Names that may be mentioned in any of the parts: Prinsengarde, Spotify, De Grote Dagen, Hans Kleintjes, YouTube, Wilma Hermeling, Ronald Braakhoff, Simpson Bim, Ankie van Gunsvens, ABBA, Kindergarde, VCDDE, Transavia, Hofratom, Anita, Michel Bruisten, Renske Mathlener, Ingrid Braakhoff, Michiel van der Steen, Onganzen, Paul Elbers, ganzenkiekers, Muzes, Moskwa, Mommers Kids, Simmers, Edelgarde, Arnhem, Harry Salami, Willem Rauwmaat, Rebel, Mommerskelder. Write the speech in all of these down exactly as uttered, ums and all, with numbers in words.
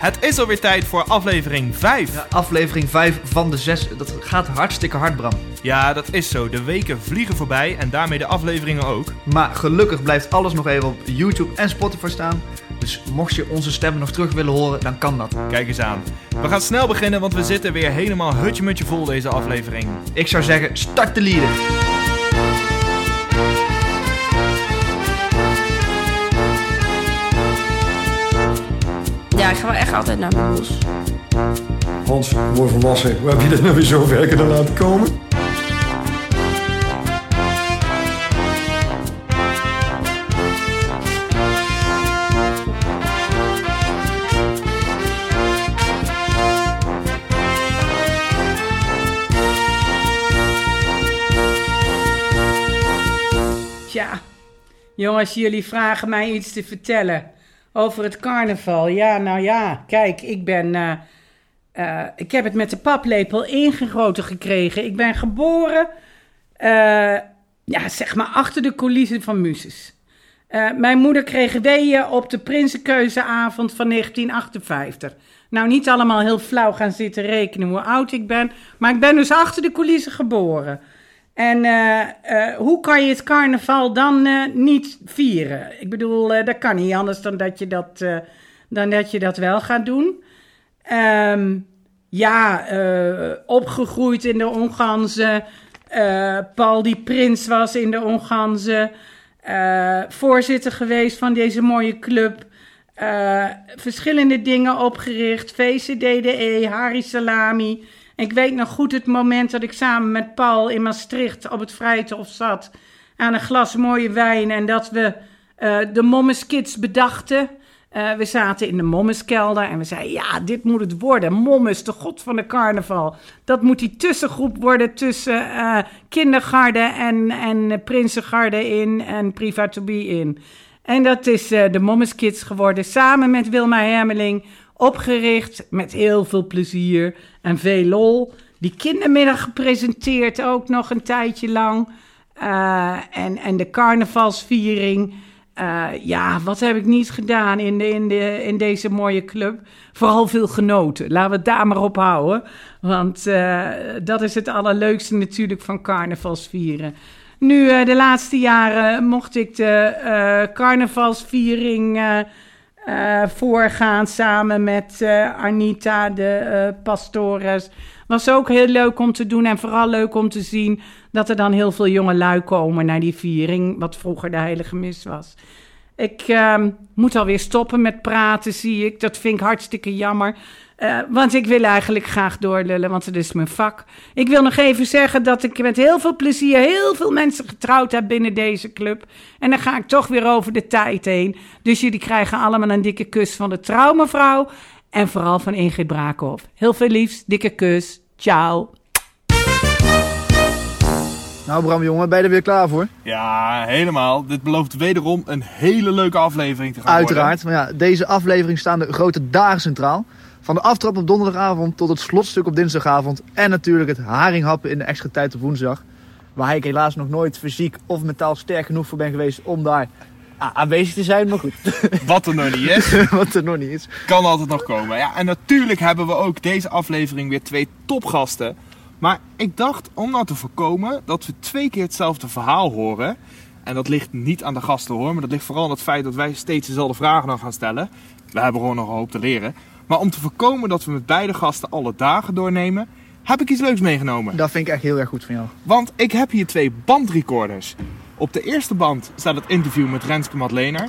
Het is alweer tijd voor aflevering vijf. Ja, aflevering vijf van de zes. Dat gaat hartstikke hard, Bram. Ja, dat is zo. De weken vliegen voorbij en daarmee de afleveringen ook. Maar gelukkig blijft alles nog even op YouTube en Spotify staan. Dus mocht je onze stemmen nog terug willen horen, dan kan dat. Kijk eens aan. We gaan snel beginnen, want we zitten weer helemaal hutje-mutje vol deze aflevering. Ik zou zeggen, start de lieden. Ja, ik ga wel echt altijd naar mijn moes. Hans, word volwassen. Hoe heb je dat nou weer zo ver kunnen laten komen? Tja, jongens, jullie vragen mij iets te vertellen. Over het carnaval. Ja, nou ja. Kijk, ik ben... Uh, uh, ik heb het met de paplepel ingegoten gekregen. Ik ben geboren... Uh, ja, zeg maar achter de coulissen van Muzes. Uh, mijn moeder kreeg weeën op de Prinsenkeuzeavond van negentien achtenvijftig. Nou, niet allemaal heel flauw gaan zitten rekenen hoe oud ik ben. Maar ik ben dus achter de coulissen geboren. En uh, uh, hoe kan je het carnaval dan uh, niet vieren? Ik bedoel, uh, dat kan niet anders dan dat je dat, uh, dan dat, je dat wel gaat doen. Um, ja, uh, opgegroeid in de Onganzen. Uh, Paul die prins was in de Onganzen. Uh, voorzitter geweest van deze mooie club. Uh, verschillende dingen opgericht. V C D D E, Harry Salami... Ik weet nog goed het moment dat ik samen met Paul in Maastricht op het Vrijthof zat aan een glas mooie wijn en dat we uh, de Mommers Kids bedachten. Uh, we zaten in de Mommerskelder en we zeiden, ja, dit moet het worden. Mommers, de god van de carnaval. Dat moet die tussengroep worden tussen uh, Kindergarde en, en Prinsengarde in en Privatabie in. En dat is uh, de Mommers Kids geworden, samen met Wilma Hermeling... Opgericht met heel veel plezier en veel lol. Die kindermiddag gepresenteerd ook nog een tijdje lang. Uh, en, en de carnavalsviering. Uh, ja, wat heb ik niet gedaan in, de, in, de, in deze mooie club? Vooral veel genoten. Laten we het daar maar op houden. Want uh, dat is het allerleukste natuurlijk van carnavalsvieren. Nu, uh, de laatste jaren mocht ik de uh, carnavalsviering... Uh, Uh, voorgaan samen met uh, Anita, de uh, pastores. Was ook heel leuk om te doen en vooral leuk om te zien... dat er dan heel veel jongelui komen naar die viering... wat vroeger de heilige mis was. Ik uh, moet alweer stoppen met praten, zie ik. Dat vind ik hartstikke jammer. Uh, want ik wil eigenlijk graag doorlullen, want het is mijn vak. Ik wil nog even zeggen dat ik met heel veel plezier... heel veel mensen getrouwd heb binnen deze club. En dan ga ik toch weer over de tijd heen. Dus jullie krijgen allemaal een dikke kus van de trouwmevrouw... en vooral van Ingrid Braakhoff. Heel veel liefs, dikke kus. Ciao. Nou Bram, jongen, ben je er weer klaar voor? Ja, helemaal. Dit belooft wederom een hele leuke aflevering te gaan Uiteraard, worden. Maar ja, deze aflevering staan de grote dagen centraal. Van de aftrap op donderdagavond tot het slotstuk op dinsdagavond. En natuurlijk het haringhappen in de extra tijd op woensdag. Waar ik helaas nog nooit fysiek of mentaal sterk genoeg voor ben geweest om daar aanwezig te zijn. Maar goed. Wat er nog niet is. Wat er nog niet is. Kan altijd nog komen. Ja, en natuurlijk hebben we ook deze aflevering weer twee topgasten. Maar ik dacht om nou te voorkomen dat we twee keer hetzelfde verhaal horen. En dat ligt niet aan de gasten hoor. Maar dat ligt vooral aan het feit dat wij steeds dezelfde vragen nog gaan stellen. We hebben gewoon nog een hoop te leren. Maar om te voorkomen dat we met beide gasten alle dagen doornemen, heb ik iets leuks meegenomen. Dat vind ik echt heel erg goed van jou. Want ik heb hier twee bandrecorders. Op de eerste band staat het interview met Renske Mathlener.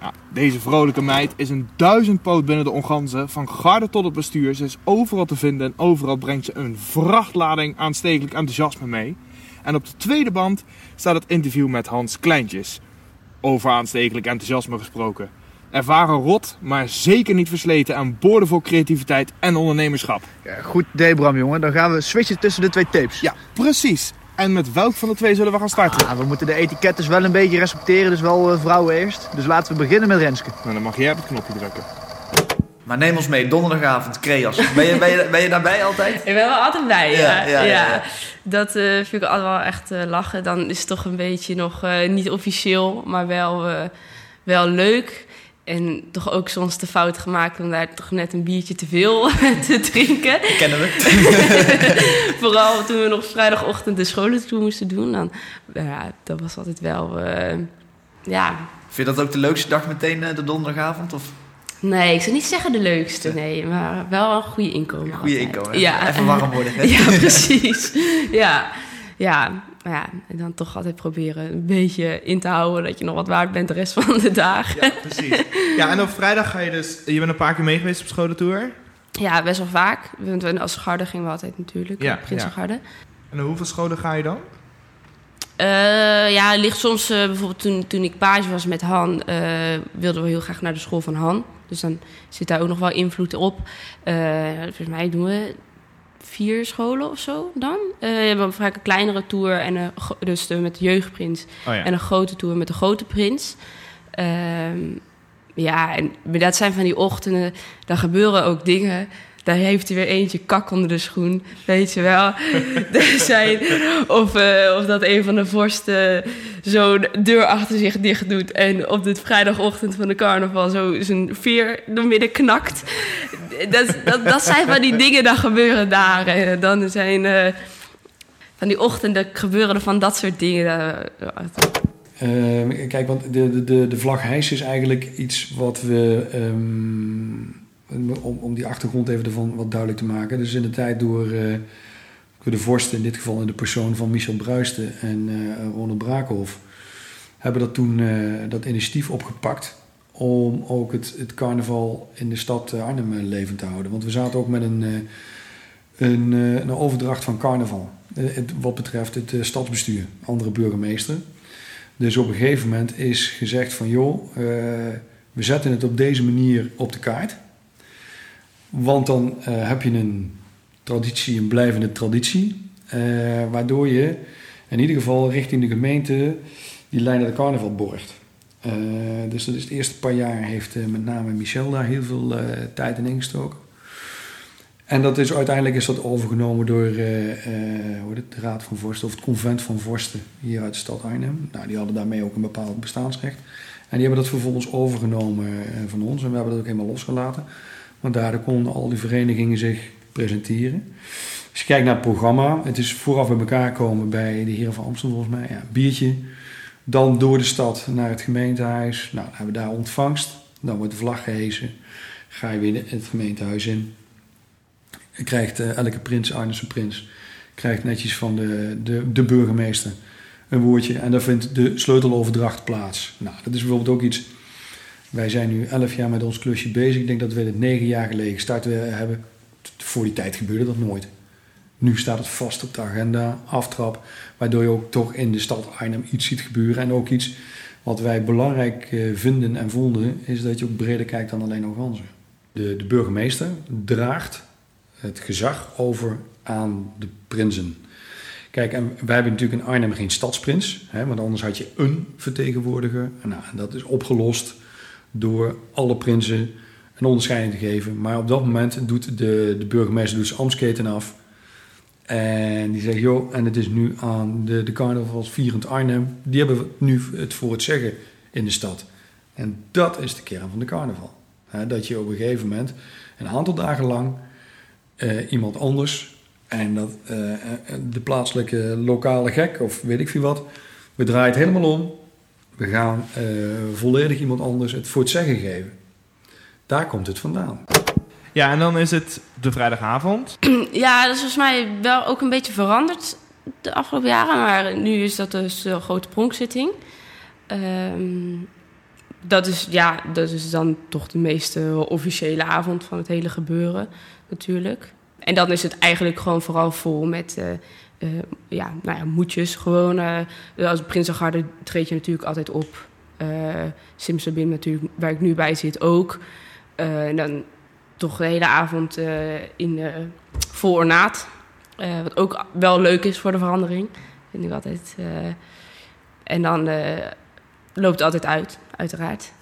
Nou, deze vrolijke meid is een duizendpoot binnen de Onganzen. Van garde tot het bestuur. Ze is overal te vinden en overal brengt ze een vrachtlading aanstekelijk enthousiasme mee. En op de tweede band staat het interview met Hans Kleintjes. Over aanstekelijk enthousiasme gesproken. Ervaren rot, maar zeker niet versleten aan boorden voor creativiteit en ondernemerschap. Ja, goed idee, Bram, jongen. Dan gaan we switchen tussen de twee tapes. Ja, precies. En met welk van de twee zullen we gaan starten? Ah, we moeten de etikettes wel een beetje respecteren, dus wel uh, vrouwen eerst. Dus laten we beginnen met Renske. Nou, dan mag jij op het knopje drukken. Maar neem ons mee, donderdagavond, Kreas. Ben je, ben je, ben je daarbij altijd? Ik ben wel altijd bij, ja. ja, ja, ja, ja. ja. Dat uh, vind ik altijd wel echt uh, lachen. Dan is het toch een beetje nog uh, niet officieel, maar wel, uh, wel leuk... En toch ook soms de fout gemaakt om daar toch net een biertje te veel te drinken. Kennen we. Vooral toen we nog vrijdagochtend de scholen toe moesten doen. Dan, ja, dat was altijd wel... Uh, ja. Vind je dat ook de leukste dag meteen, de donderdagavond? Of? Nee, ik zou niet zeggen de leukste. Nee, maar wel een goede inkomen. Goede inkomen. Ja. Even warm worden. Hè? Ja, precies. Ja. Ja, maar ja, en dan toch altijd proberen een beetje in te houden dat je nog wat waard bent de rest van de dagen. Ja, precies. Ja, en op vrijdag ga je dus... Je bent een paar keer mee geweest op scholentour? Ja, best wel vaak. Want als garde gingen we altijd natuurlijk, ja, Prinsengarde. Ja. En hoeveel scholen ga je dan? Uh, ja, het ligt soms... Uh, bijvoorbeeld toen, toen ik page was met Han, uh, wilden we heel graag naar de school van Han. Dus dan zit daar ook nog wel invloed op. Uh, volgens mij doen we... vier scholen of zo dan. Uh, we hebben vaak een kleinere tour en een dus de, met de jeugdprins. Oh ja. En een grote tour met de grote prins. Um, ja, en dat zijn van die ochtenden, daar gebeuren ook dingen. Daar heeft er weer eentje kak onder de schoen, weet je wel. zijn, of, uh, of dat een van de vorsten zo de deur achter zich dicht doet... en op de vrijdagochtend van de carnaval zo zijn veer door midden knakt. Dat, dat, dat zijn van die dingen, dat gebeuren daar. En dan zijn uh, van die ochtenden gebeuren er van dat soort dingen. Uh, kijk, want de, de, de vlag hijs is eigenlijk iets wat we... Um... Om, om die achtergrond even ervan wat duidelijk te maken. Dus in de tijd door, uh, door de vorsten, in dit geval in de persoon van Michel Bruisten en uh, Ronald Braakhoff, hebben dat toen uh, dat initiatief opgepakt om ook het, het carnaval in de stad Arnhem levend te houden. Want we zaten ook met een, uh, een, uh, een overdracht van carnaval, uh, het, wat betreft het uh, stadsbestuur, andere burgemeester. Dus op een gegeven moment is gezegd van joh, uh, we zetten het op deze manier op de kaart. Want dan uh, heb je een traditie, een blijvende traditie... Uh, waardoor je in ieder geval richting de gemeente die lijn naar de carnaval borgt. Uh, dus dat is het eerste paar jaar heeft uh, met name Michel daar heel veel uh, tijd in ingestoken. En dat is, uiteindelijk is dat overgenomen door uh, uh, hoe heet het, de Raad van Vorsten... of het Convent van Vorsten hier uit de stad Arnhem. Nou, die hadden daarmee ook een bepaald bestaansrecht. En die hebben dat vervolgens overgenomen uh, van ons. En we hebben dat ook helemaal losgelaten... Want daardoor konden al die verenigingen zich presenteren. Als je kijkt naar het programma, het is vooraf bij elkaar komen bij de heren van Amsterdam volgens mij. Ja, biertje, dan door de stad naar het gemeentehuis. Nou, dan hebben we daar ontvangst. Dan wordt de vlag gehesen. Ga je weer het gemeentehuis in. Je krijgt uh, elke prins, Arnhemse prins, krijgt netjes van de, de, de burgemeester een woordje. En daar vindt de sleuteloverdracht plaats. Nou, dat is bijvoorbeeld ook iets... Wij zijn nu elf jaar met ons klusje bezig. Ik denk dat we het negen jaar geleden gestart hebben. Voor die tijd gebeurde dat nooit. Nu staat het vast op de agenda, aftrap. Waardoor je ook toch in de stad Arnhem iets ziet gebeuren. En ook iets wat wij belangrijk vinden en vonden... is dat je ook breder kijkt dan alleen Onganzen. De, de burgemeester draagt het gezag over aan de prinsen. Kijk, en wij hebben natuurlijk in Arnhem geen stadsprins. Hè, want anders had je een vertegenwoordiger. Nou, dat is opgelost... door alle prinsen een onderscheiding te geven. Maar op dat moment doet de, de burgemeester doet zijn ambtsketen af. En die zegt, joh, en het is nu aan de, de carnavalsvierend Arnhem. Die hebben nu het voor het zeggen in de stad. En dat is de kern van de carnaval. He, dat je op een gegeven moment een aantal dagen lang uh, iemand anders... en dat uh, de plaatselijke lokale gek of weet ik veel wat... we draaien het helemaal om. We gaan uh, volledig iemand anders het voor het zeggen geven. Daar komt het vandaan. Ja, en dan is het de vrijdagavond. Ja, dat is volgens mij wel ook een beetje veranderd de afgelopen jaren. Maar nu is dat dus een grote pronkzitting. Um, dat, is, ja, dat is dan toch de meest officiële avond van het hele gebeuren natuurlijk. En dan is het eigenlijk gewoon vooral vol met... Uh, Uh, ja, nou ja, moedjes gewoon. Uh, als Prinsengarde treed je natuurlijk altijd op. Uh, Simpson Bim natuurlijk, waar ik nu bij zit, ook. Uh, en dan toch de hele avond uh, in uh, vol ornaat. Uh, wat ook wel leuk is voor de verandering. Vind ik altijd. Uh, en dan uh, loopt het altijd uit, uiteraard.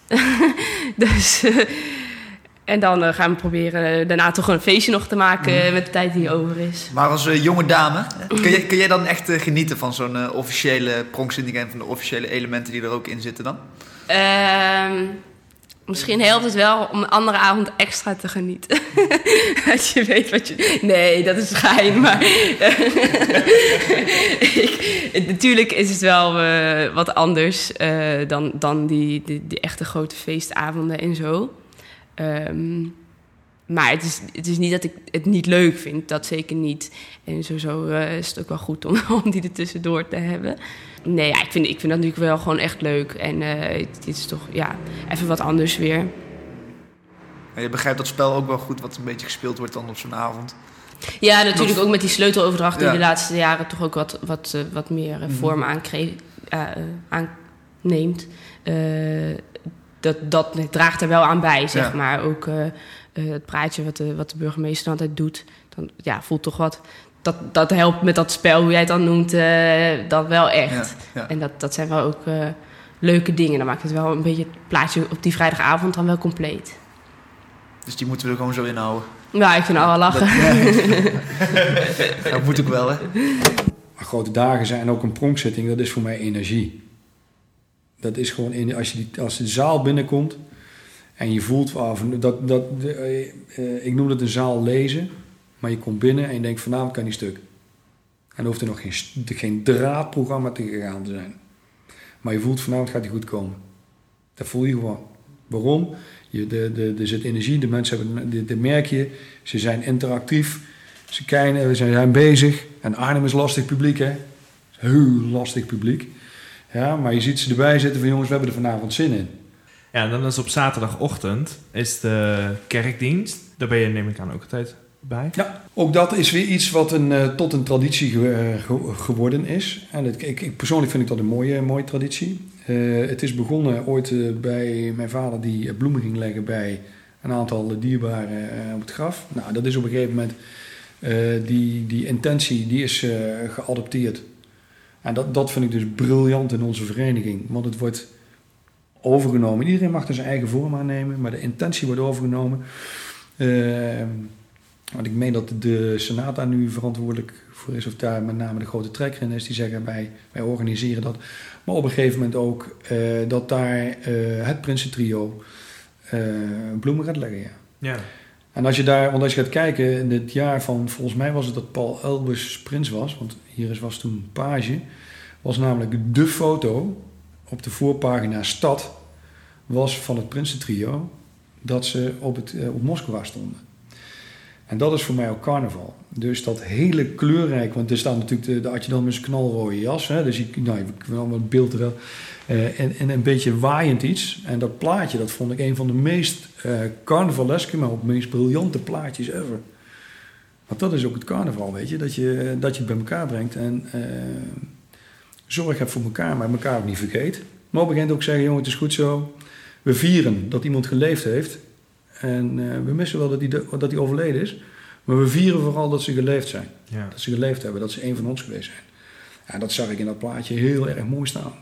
dus... Uh, En dan uh, gaan we proberen uh, daarna toch een feestje nog te maken uh, met de tijd die over is. Maar als uh, jonge dame, kun jij, kun jij dan echt uh, genieten van zo'n uh, officiële pronkzitting... en van de officiële elementen die er ook in zitten dan? Uh, Misschien helpt het wel om een andere avond extra te genieten. Als je weet wat je... Nee, dat is geheim, maar... ik, natuurlijk is het wel uh, wat anders uh, dan, dan die, die, die echte grote feestavonden en zo. Um, maar het is, het is niet dat ik het niet leuk vind, dat zeker niet. En sowieso uh, is het ook wel goed om, om die er tussendoor te hebben. Nee, ja, ik, vind, ik vind dat natuurlijk wel gewoon echt leuk. En uh, het, het is toch ja, even wat anders weer. En je begrijpt dat spel ook wel goed wat een beetje gespeeld wordt dan op zo'n avond. Ja, natuurlijk dat... ook met die sleuteloverdracht... Ja. Die de laatste jaren toch ook wat, wat, wat meer mm. vorm aankre- uh, aanneemt. Uh, dat, dat draagt er wel aan bij, zeg ja. maar. Ook uh, uh, het praatje wat de, wat de burgemeester altijd doet. Dan ja, voelt toch wat... Dat, dat helpt met dat spel, hoe jij het dan noemt, uh, dat wel echt. Ja, ja. En dat, dat zijn wel ook uh, leuke dingen. Dan maakt het wel een beetje het plaatje op die vrijdagavond dan wel compleet. Dus die moeten we er gewoon zo inhouden? Ja, ik vind al wel lachen. Dat, ja. Dat moet ook wel, hè? Grote dagen zijn ook een pronkzitting, dat is voor mij energie. Dat is gewoon, in, als, je die, als de zaal binnenkomt en je voelt... Af, dat, dat, uh, uh, ik noem het een zaal lezen... Maar je komt binnen en je denkt, vanavond kan die stuk. En dan hoeft er nog geen, geen draadprogramma te gegaan te zijn. Maar je voelt, vanavond gaat die goed komen. Dat voel je gewoon. Waarom? Je, de, de, er zit energie, de mensen hebben, de, de merk je. Ze zijn interactief. Ze kijken, ze zijn bezig. En Arnhem is lastig publiek, hè. Heel lastig publiek. Ja, maar je ziet ze erbij zitten van, jongens, we hebben er vanavond zin in. Ja, en dan is op zaterdagochtend is de kerkdienst. Daar ben je, neem ik aan, ook altijd... Bij. Ja, ook dat is weer iets wat een, uh, tot een traditie ge- ge- geworden is. En het, ik, ik, persoonlijk vind ik dat een mooie, mooie traditie. Uh, het is begonnen ooit uh, bij mijn vader die bloemen ging leggen bij een aantal dierbaren uh, op het graf. Nou, dat is op een gegeven moment, uh, die, die intentie die is uh, geadopteerd. En dat, dat vind ik dus briljant in onze vereniging. Want het wordt overgenomen. Iedereen mag er zijn eigen vorm aannemen, maar de intentie wordt overgenomen. Uh, Want ik meen dat de Senaat daar nu verantwoordelijk voor is, of daar met name de grote trekker in is. Die zeggen, wij, wij organiseren dat. Maar op een gegeven moment ook uh, dat daar uh, het Prinsentrio uh, bloemen gaat leggen. Ja. Ja. En als je daar, want als je gaat kijken in het jaar van, volgens mij was het dat Paul Elbers prins was. Want hier is, was toen page. Was namelijk de foto op de voorpagina Stad was van het Prinsentrio dat ze op, het, uh, op Moskwa stonden. En dat is voor mij ook carnaval. Dus dat hele kleurrijk, want er staat natuurlijk de, de adjudant met zijn knalrode jas. Hè, dus je, nou, ik wil allemaal het beeld er wel. Uh, en, en een beetje waaiend iets. En dat plaatje, dat vond ik een van de meest uh, carnavaleske, maar ook meest briljante plaatjes ever. Want dat is ook het carnaval, weet je. Dat je, dat je het bij elkaar brengt en uh, zorg hebt voor elkaar, maar elkaar ook niet vergeet. Maar op een gegeven moment ook zeggen, jongen, het is goed zo. We vieren dat iemand geleefd heeft. En uh, we missen wel dat die, de, dat die overleden is. Maar we vieren vooral dat ze geleefd zijn. Ja. Dat ze geleefd hebben. Dat ze één van ons geweest zijn. Ja, dat zag ik in dat plaatje heel erg mooi staan.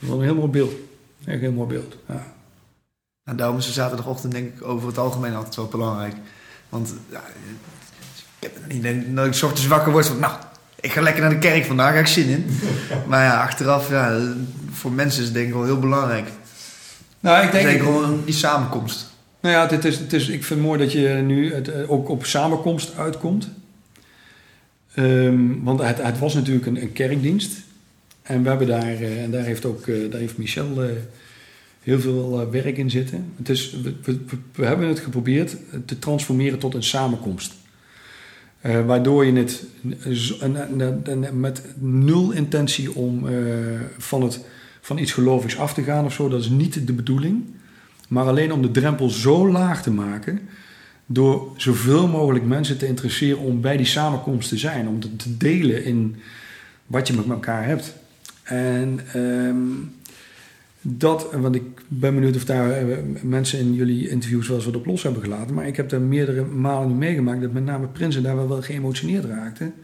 Dat was een heel mooi beeld. Echt een heel mooi beeld. Ja. Nou, daarom is de zaterdagochtend denk ik over het algemeen altijd wel belangrijk. Want ja, ik heb niet denk dat ik 's ochtends wakker word van... Nou, ik ga lekker naar de kerk vandaag. Daar heb ik zin in. Maar ja, achteraf, ja, voor mensen is het denk ik wel heel belangrijk. Nou, ik denk... Zeker gewoon die samenkomst. Nou ja, dit is, dit is, ik vind het mooi dat je nu het, ook op samenkomst uitkomt. Um, want het, het was natuurlijk een, een kerkdienst. En we hebben daar, en daar heeft ook daar heeft Michel uh, heel veel werk in zitten. Het is, we, we, we hebben het geprobeerd te transformeren tot een samenkomst. Uh, waardoor je het een, een, een, met nul intentie om uh, van, het, van iets gelovigs af te gaan of zo, dat is niet de bedoeling. Maar alleen om de drempel zo laag te maken... door zoveel mogelijk mensen te interesseren om bij die samenkomst te zijn. Om te delen in wat je met elkaar hebt. En um, dat, want ik ben benieuwd of daar mensen in jullie interviews wel eens wat op los hebben gelaten. Maar ik heb daar meerdere malen meegemaakt dat met name prinsen daar wel geëmotioneerd raakten.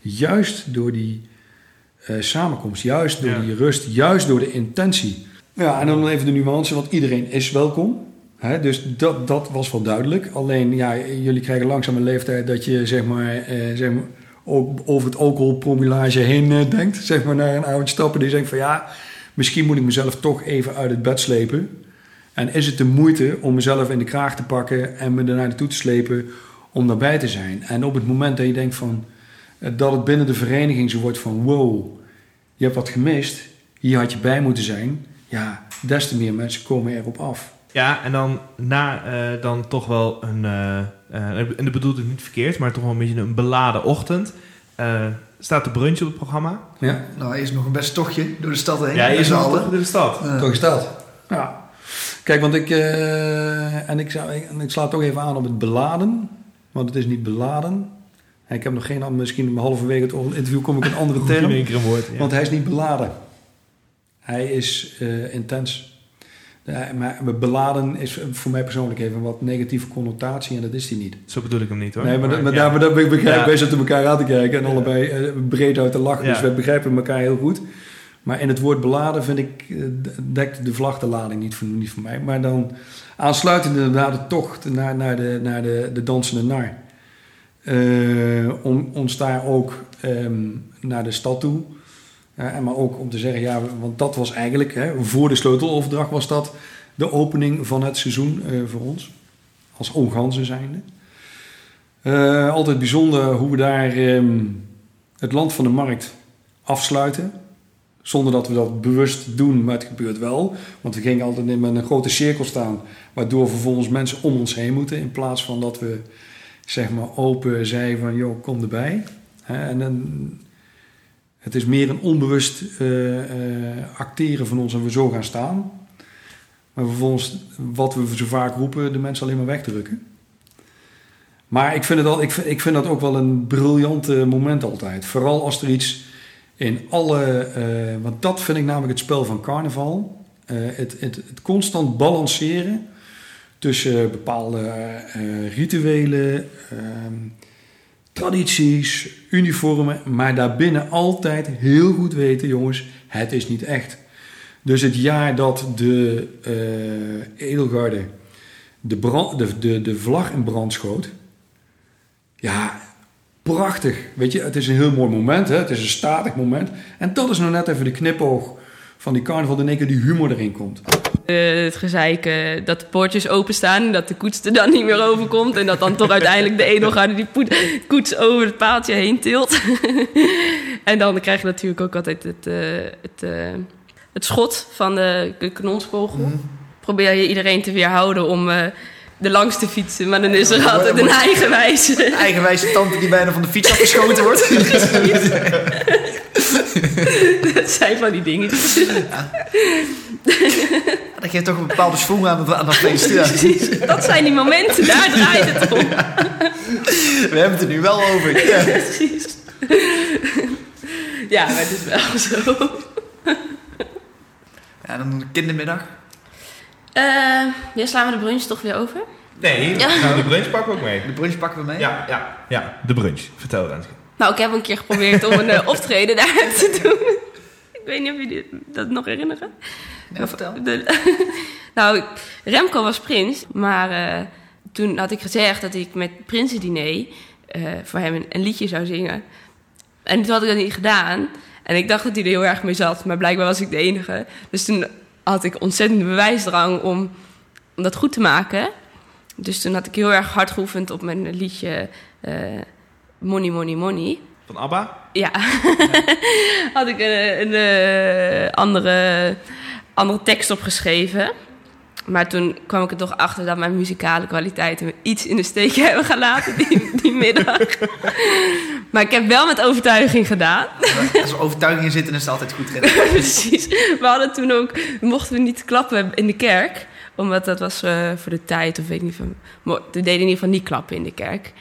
Juist door die uh, samenkomst, juist door ja. die rust, juist door de intentie... Ja, en dan even de nuance, want iedereen is welkom. Hè? Dus dat, dat was wel duidelijk. Alleen, ja, jullie krijgen langzaam een leeftijd dat je, zeg maar, eh, zeg maar ook over het alcoholpromillage heen eh, denkt. Zeg maar naar een oude stappen die zegt van, ja, misschien moet ik mezelf toch even uit het bed slepen. En is het de moeite om mezelf in de kraag te pakken en me ernaar naartoe te slepen om daarbij te zijn? En op het moment dat je denkt van, dat het binnen de vereniging zo wordt van, wow, je hebt wat gemist, hier had je bij moeten zijn. Ja, des te meer mensen komen erop af. Ja, en dan na uh, dan toch wel een, uh, uh, en dat bedoel ik niet verkeerd, maar toch wel een beetje een beladen ochtend. Uh, staat de brunch op het programma. Ja. Nou, eerst nog een best tochtje door de stad heen. Ja, eerst nog een tochtje door de stad. Uh. Toch gesteld. Ja. Kijk, want ik, uh, en ik, zou, ik, en ik sla toch even aan op het beladen, want het is niet beladen. En ik heb nog geen andere, misschien halverwege het interview kom ik een andere term. In een woord, ja. Want hij is niet beladen. Hij is uh, intens. Ja, maar beladen is voor mij persoonlijk even wat negatieve connotatie en dat is die niet. Zo bedoel ik hem niet hoor. Nee, maar, maar, maar, ja. Ja, maar dat begrijp ik. Ja. Wij zitten elkaar aan te kijken en ja. allebei breed uit te lachen. Ja. Dus we begrijpen elkaar heel goed. Maar in het woord beladen vind ik, dekt de vlag de lading niet voor, niet voor mij. Maar dan aansluitend inderdaad de tocht naar, naar, de, naar de, de dansende nar. Uh, om ons daar ook um, naar de stad toe. Ja, maar ook om te zeggen, ja, want dat was eigenlijk, hè, voor de sleuteloverdracht was dat de opening van het seizoen uh, voor ons. Als Onganzen zijnde. Uh, altijd bijzonder hoe we daar um, het land van de markt afsluiten. Zonder dat we dat bewust doen, maar het gebeurt wel. Want we gingen altijd in een grote cirkel staan. Waardoor vervolgens mensen om ons heen moeten. In plaats van dat we, zeg maar, open zeiden van, joh, kom erbij. Uh, en dan... Het is meer een onbewust uh, uh, acteren van ons en we zo gaan staan. Maar vervolgens, wat we zo vaak roepen, de mensen alleen maar wegdrukken. Maar ik vind, het al, ik, vind, ik vind dat ook wel een briljant moment altijd. Vooral als er iets in alle... Uh, want dat vind ik namelijk het spel van carnaval. Uh, het, het, het constant balanceren tussen bepaalde uh, rituelen... Uh, tradities, uniformen, maar daarbinnen altijd heel goed weten, jongens, het is niet echt. Dus het jaar dat de uh, Edelgarde de, brand, de, de, de vlag in brand schoot, ja, prachtig. Weet je, het is een heel mooi moment, hè? Het is een statig moment. En dat is nou net even de knipoog van die carnaval, in één keer die humor erin komt. Uh, het gezeik uh, dat de poortjes openstaan en dat de koets er dan niet meer overkomt. En dat dan toch uiteindelijk de Edelgarde die poet, koets over het paaltje heen tilt. En dan krijg je natuurlijk ook altijd het, uh, het, uh, het schot van de, de kanonskogel. Mm. Probeer je iedereen te weerhouden om uh, de langs te fietsen. Maar dan is er altijd een eigenwijze. Een eigenwijze tante die bijna van de fiets afgeschoten wordt. Dat zijn van die dingen. Ja. Dat geeft toch een bepaalde schwung aan dat feest. Ja. Precies, dat zijn die momenten, daar draait het om. We hebben het er nu wel over. Ja, precies. Ja, maar het is wel zo. Ja, dan de kindermiddag. Uh, ja, slaan we de brunch toch weer over? Nee, ja. Nou, de brunch pakken we ook mee. De brunch pakken we mee? Ja, ja, ja, de brunch. Vertel, Renske. Nou, ik heb een keer geprobeerd om een uh, optreden daar te doen. Ik weet niet of jullie dat nog herinneren. Ja, of, vertel. De, nou, Remco was prins. Maar uh, toen had ik gezegd dat ik met Prinsendiner uh, voor hem een, een liedje zou zingen. En toen had ik dat niet gedaan. En ik dacht dat hij er heel erg mee zat. Maar blijkbaar was ik de enige. Dus toen had ik ontzettende bewijsdrang om, om dat goed te maken. Dus toen had ik heel erg hard geoefend op mijn liedje... Uh, Money, money, money. Van ABBA? Ja. Had ik een, een, een andere, andere tekst opgeschreven. Maar toen kwam ik er toch achter dat mijn muzikale kwaliteiten me iets in de steek hebben gelaten die, die middag. Maar ik heb wel met overtuiging gedaan. Als er overtuiging in zit, dan is het altijd goed. Precies. We hadden toen ook, mochten we niet klappen in de kerk. Omdat dat was uh, voor de tijd, of weet ik niet van. We deden in ieder geval niet klappen in de kerk.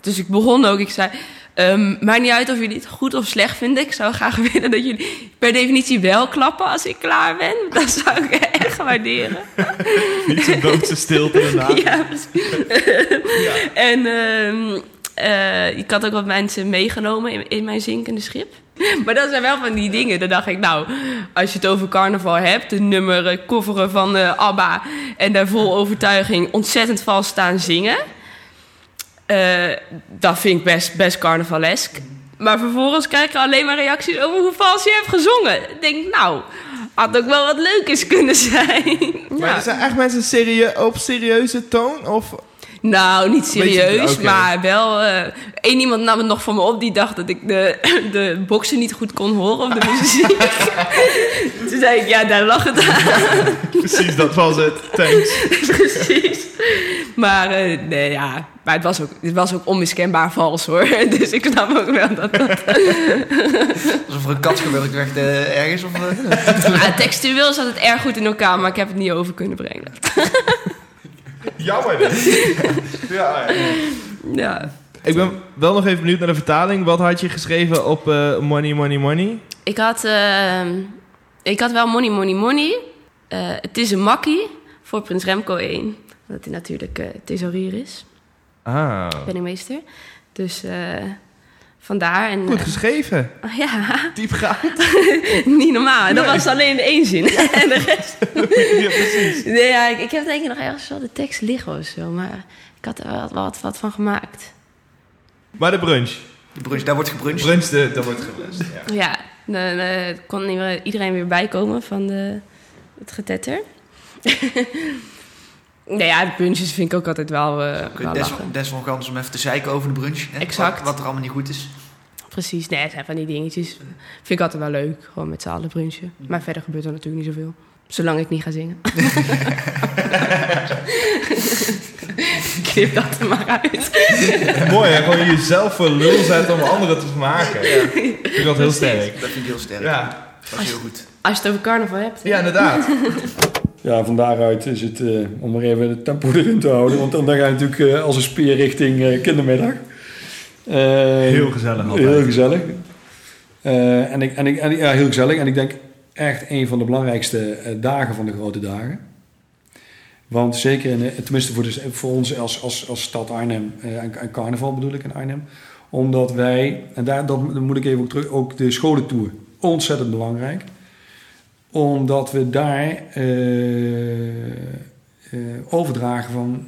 Dus ik begon ook, ik zei, um, maakt niet uit of jullie het goed of slecht vinden. Ik zou graag willen dat jullie per definitie wel klappen als ik klaar ben. Dat zou ik echt waarderen. Niet zo'n doodse stilte inderdaad. Ja, precies. Ja. En um, uh, ik had ook wat mensen meegenomen in, in mijn zinkende schip. Maar dat zijn wel van die dingen. Dan dacht ik, nou, als je het over carnaval hebt... de nummer coveren van uh, ABBA... en daar vol overtuiging ontzettend vals staan zingen... Uh, dat vind ik best, best carnavalesk. Maar vervolgens krijg ik alleen maar reacties over hoe vals je hebt gezongen. Ik denk, nou, had ook wel wat leukers kunnen zijn. Maar ja. Zijn echt mensen serieus, op serieuze toon? Of... Nou, niet serieus, okay. Maar wel... Eén uh, iemand nam het nog van me op. Die dacht dat ik de, de boksen niet goed kon horen op de muziek. Toen zei ik, ja, daar lag het aan. Precies, dat was het. Thanks. Precies. Maar uh, nee, ja... Maar het was, ook, het was ook onmiskenbaar vals, hoor. Dus ik snap ook wel dat dat... Alsof er een kat gewerkt werd uh, ergens? Of, uh... ja, textueel zat het erg goed in elkaar, maar ik heb het niet over kunnen brengen. Jammer dit. Ja, ja. Ja. Ik ben wel nog even benieuwd naar de vertaling. Wat had je geschreven op uh, Money, Money, Money? Ik had, uh, ik had wel Money, Money, Money. Uh, het is een makkie voor Prins Remco één. Omdat hij natuurlijk uh, thesaurier is. Ah. Penningmeester. Dus uh, vandaar. En, goed geschreven. Uh, oh, ja. Diepgaand. Niet normaal. Nee. Dat was alleen één zin. En de rest... ja, precies. Nee, ja, ik, ik heb denk ik nog ergens wel de tekst liggen of zo. Maar ik had er wel wat, wat van gemaakt. Maar de brunch. De brunch, daar wordt gebruncht. Brunch, de, daar wordt gebruncht. Ja, ja, dan uh, kon niet meer, iedereen weer bijkomen van de, het getetter. Nou ja, de brunches vind ik ook altijd wel... Uh, wel des, des van kans om even te zeiken over de brunch. Hè? Exact. Wat, wat er allemaal niet goed is. Precies. Nee, het zijn van die dingetjes. Vind ik altijd wel leuk. Gewoon met z'n allen brunchen. Mm. Maar verder gebeurt er natuurlijk niet zoveel. Zolang ik niet ga zingen. Knip dat er maar uit. Mooi, hè? Gewoon jezelf voor lul zetten om anderen te vermaken. Ja. Vind ik dat heel sterk. Dat vind ik heel sterk. Ja. Dat is heel goed. Als je het over carnaval hebt. Hè? Ja, inderdaad. Ja, van daaruit is het, uh, om maar even het tempo erin te houden. Want dan ga je natuurlijk uh, als een speer richting uh, kindermiddag. Uh, heel gezellig altijd. Heel gezellig. Uh, en ik, en ik, en, ja, heel gezellig. En ik denk echt een van de belangrijkste uh, dagen van de grote dagen. Want zeker, in, tenminste voor, de, voor ons als, als, als stad Arnhem, uh, en, en carnaval bedoel ik in Arnhem. Omdat wij, en daar dat, dan moet ik even ook terug, ook de scholentour. Ontzettend belangrijk. Omdat we daar uh, uh, overdragen van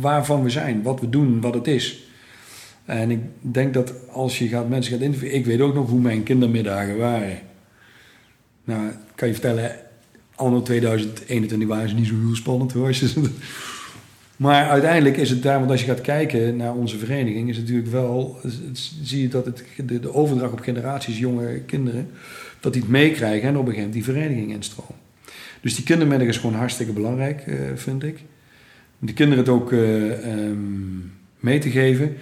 waarvan we zijn, wat we doen, wat het is. En ik denk dat als je gaat, mensen gaat interviewen... Ik weet ook nog hoe mijn kindermiddagen waren. Nou, kan je vertellen, anno tweeduizend eenentwintig waren ze niet zo heel spannend, hoor. Maar uiteindelijk is het daar, want als je gaat kijken naar onze vereniging... is het natuurlijk wel, zie je dat het, de, de overdracht op generaties jonge kinderen... dat die het meekrijgen en op een gegeven moment die vereniging instromen. Dus die kindermiddag is gewoon hartstikke belangrijk, uh, vind ik. Om die kinderen het ook uh, um, mee te geven.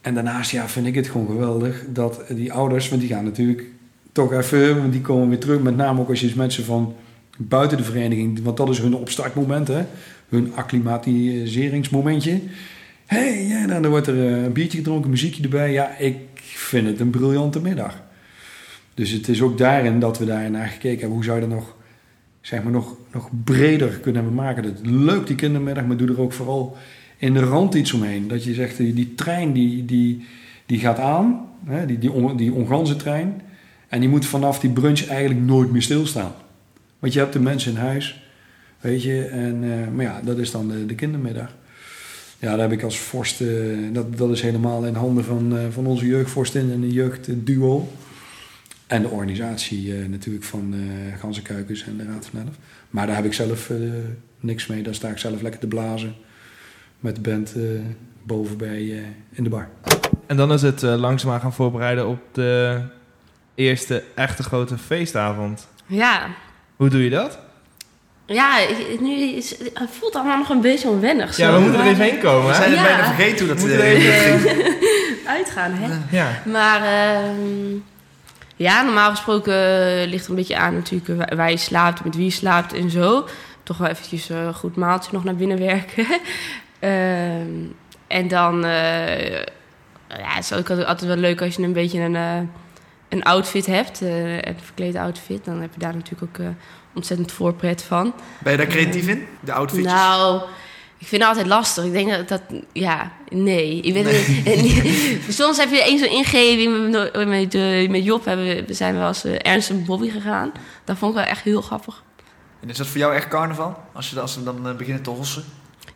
En daarnaast ja, vind ik het gewoon geweldig dat die ouders... want die gaan natuurlijk toch even, want die komen weer terug. Met name ook als je dus mensen van buiten de vereniging... want dat is hun opstartmoment, hè? Hun acclimatiseringsmomentje. Hé, hey, ja, dan wordt er een biertje gedronken, muziekje erbij. Ja, ik vind het een briljante middag. Dus het is ook daarin dat we daar naar gekeken hebben. Hoe zou je dat nog, zeg maar, nog, nog breder kunnen maken? Dat leuk die kindermiddag, maar doe er ook vooral in de rand iets omheen. Dat je zegt, die, die trein die, die, die gaat aan, hè, die, die, on, die Onganzentrein. En die moet vanaf die brunch eigenlijk nooit meer stilstaan. Want je hebt de mensen in huis, weet je. En, uh, maar ja, dat is dan de, de kindermiddag. Ja, daar heb ik als vorst, uh, dat, dat is helemaal in handen van, uh, van onze jeugdvorstin en de jeugdduo. En de organisatie uh, natuurlijk van uh, Ganzenkiekers en de Raad van Elf. Maar daar heb ik zelf uh, niks mee. Daar sta ik zelf lekker te blazen met de band uh, bovenbij uh, in de bar. En dan is het uh, langzaamaan gaan voorbereiden op de eerste echte grote feestavond. Ja. Hoe doe je dat? Ja, nu is, het voelt allemaal nog een beetje onwennig. Zo. Ja, we moeten er even heen komen. We zijn het ja. bijna vergeten hoe dat we er even uh, uitgaan, hè? Ja. Maar... Uh, Ja, normaal gesproken uh, ligt er een beetje aan natuurlijk waar je slaapt, met wie je slaapt en zo. Toch wel eventjes een uh, goed maaltje nog naar binnen werken. uh, en dan, uh, ja, het is ook altijd wel leuk als je een beetje een, uh, een outfit hebt. Uh, een verkleed outfit, dan heb je daar natuurlijk ook uh, ontzettend voorpret van. Ben je daar creatief uh, in, de outfitjes? Nou... Ik vind het altijd lastig. Ik denk dat... dat ja, nee. Ik ben, nee. Soms heb je één zo'n ingeving. Met, met, met Job hebben we, zijn we wel eens uh, Ernst en Bobby gegaan. Dat vond ik wel echt heel grappig. En is dat voor jou echt carnaval? Als ze als dan uh, beginnen te hossen?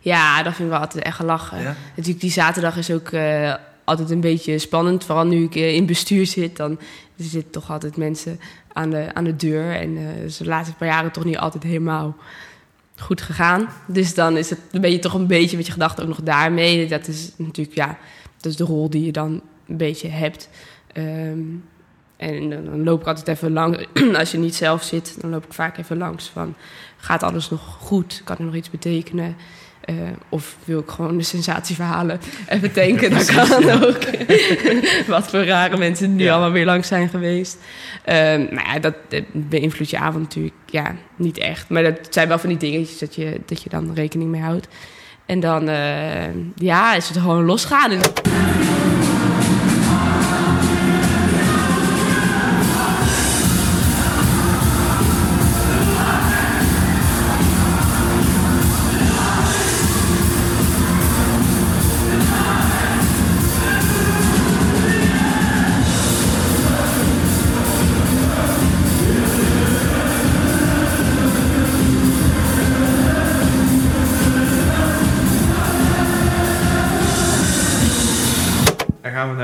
Ja, dat vind ik wel altijd echt lachen. Ja? Natuurlijk, die zaterdag is ook uh, altijd een beetje spannend. Vooral nu ik uh, in bestuur zit. Dan er zitten toch altijd mensen aan de, aan de deur. En uh, dus de laatste paar jaren toch niet altijd helemaal goed gegaan. Dus dan is het een beetje, toch een beetje met je gedachten ook nog daarmee. Dat is natuurlijk, ja, dat is de rol die je dan een beetje hebt. Um, en dan loop ik altijd even langs. Als je niet zelf zit, dan loop ik vaak even langs. Van, gaat alles nog goed? Kan er nog iets betekenen? Uh, of wil ik gewoon de sensatieverhalen even tanken? Dat kan ook. Wat voor rare mensen nu ja. allemaal weer langs zijn geweest. Uh, nou ja, dat, dat beïnvloedt je avond natuurlijk ja, niet echt. Maar dat zijn wel van die dingetjes dat je, dat je dan rekening mee houdt. En dan uh, ja, is het gewoon losgaan. En...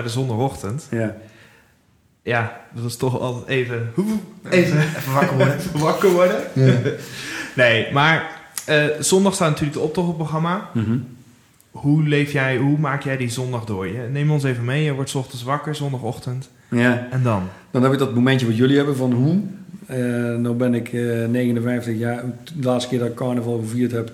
de zondagochtend. Ja. Ja, dat is toch altijd even... Even, even wakker worden. even wakker worden. Ja. Nee, maar uh, zondag staat natuurlijk de optocht op het programma. Mm-hmm. Hoe leef jij, hoe maak jij die zondag door? Je, neem ons even mee, je wordt 's ochtends wakker, zondagochtend. Ja. En dan? Dan heb ik dat momentje wat jullie hebben van hoe. Uh, nou ben ik uh, negenenvijftig jaar. De laatste keer dat ik carnaval gevierd heb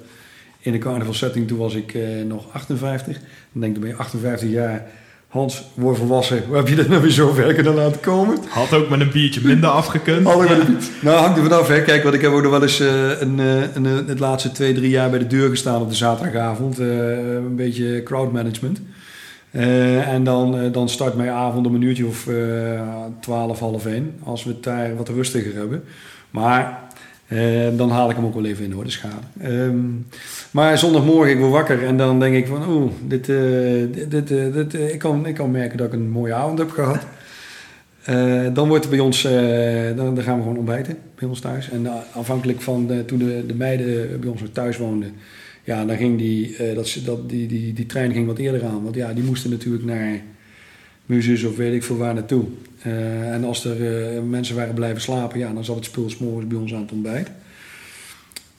in de carnavalsetting, toen was ik uh, nog achtenvijftig. Dan denk ik, dan ben je achtenvijftig jaar... Hans, word volwassen. Hoe heb je dat nou weer zo ver kunnen laten komen? Had ook met een biertje minder afgekund. Had ook met een... Nou, hangt er vanaf, hè. Kijk, want ik heb ook nog wel eens uh, een, een, het laatste twee, drie jaar bij de deur gestaan op de zaterdagavond. Uh, een beetje crowdmanagement. Uh, en dan, uh, dan start mijn avond om een uurtje of uh, twaalf, half één. Als we het daar wat rustiger hebben. Maar... Uh, dan haal ik hem ook wel even in, hoor, de schade. Um, maar zondagmorgen, ik word wakker en dan denk ik van... oeh, dit, uh, dit, dit, uh, dit, uh, ik, kan, ik kan merken dat ik een mooie avond heb gehad. Uh, dan wordt er bij ons... Uh, dan, dan gaan we gewoon ontbijten bij ons thuis. En uh, afhankelijk van de, toen de, de meiden bij ons thuis woonden... ja, dan ging die, uh, dat, dat, die, die, die trein ging wat eerder aan. Want ja, die moesten natuurlijk naar Muzes of weet ik veel waar naartoe... Uh, en als er uh, mensen waren blijven slapen, ja, dan zat het spul 's morgens bij ons aan het ontbijt.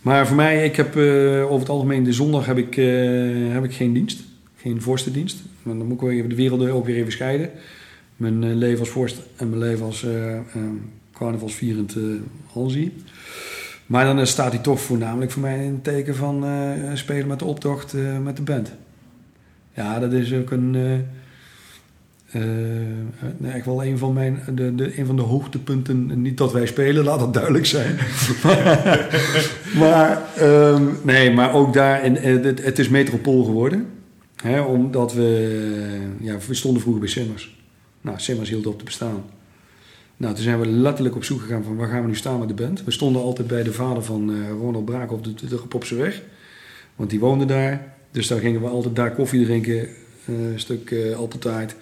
Maar voor mij, ik heb uh, over het algemeen de zondag heb ik, uh, heb ik geen dienst. Geen vorstendienst. Dan moet ik wel even de werelden ook weer even scheiden. Mijn uh, leven als vorst en mijn leven als uh, uh, carnavalsvierend uh, Hansie. Maar dan uh, staat hij toch voornamelijk voor mij in het teken van uh, spelen met de optocht uh, met de band. Ja, dat is ook een... Uh, Uh, nee, echt wel een van, mijn, de, de, een van de hoogtepunten. Niet dat wij spelen, laat dat duidelijk zijn. maar, um, nee, maar ook daar, in, het, het is metropool geworden. Hè, omdat we, ja, we stonden vroeger bij Simmers. Nou, Simmers hield op te bestaan. Nou, toen zijn we letterlijk op zoek gegaan van waar gaan we nu staan met de band. We stonden altijd bij de vader van uh, Ronald Braakhoff op de, de Gepopse weg. Want die woonde daar. Dus daar gingen we altijd daar koffie drinken. Uh, een stuk uh, appeltaart.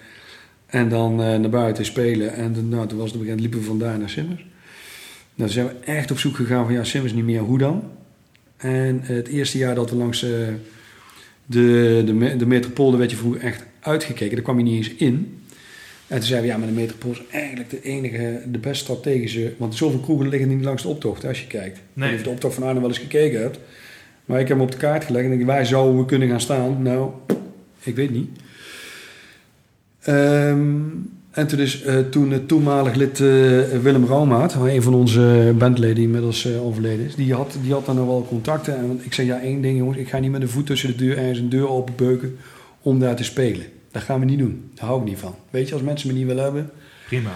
En dan uh, naar buiten spelen. En de, nou, toen was het begin, liepen we vandaar naar Simmers. Nou, toen zijn we echt op zoek gegaan van ja, Simmers niet meer, hoe dan? En uh, het eerste jaar dat we langs uh, de, de, de metropool, daar werd je vroeger echt uitgekeken. Daar kwam je niet eens in. En toen zeiden we ja, maar de metropool is eigenlijk de enige, de best strategische. Want zoveel kroegen liggen niet langs de optocht, hè, als je kijkt. Nee. Of je de optocht van Arnhem wel eens gekeken hebt. Maar ik heb hem op de kaart gelegd en ik dacht, waar zouden we kunnen gaan staan? Nou, ik weet niet. Um, en toen is uh, toen het toenmalig lid uh, Willem Rauwmaat, een van onze bandleden die inmiddels uh, overleden is, die had, die had dan nog wel contacten. En ik zei, ja, één ding jongens, ik ga niet met een voet tussen de deur ergens een deur openbeuken om daar te spelen. Dat gaan we niet doen. Daar hou ik niet van. Weet je, als mensen me niet willen hebben. Prima.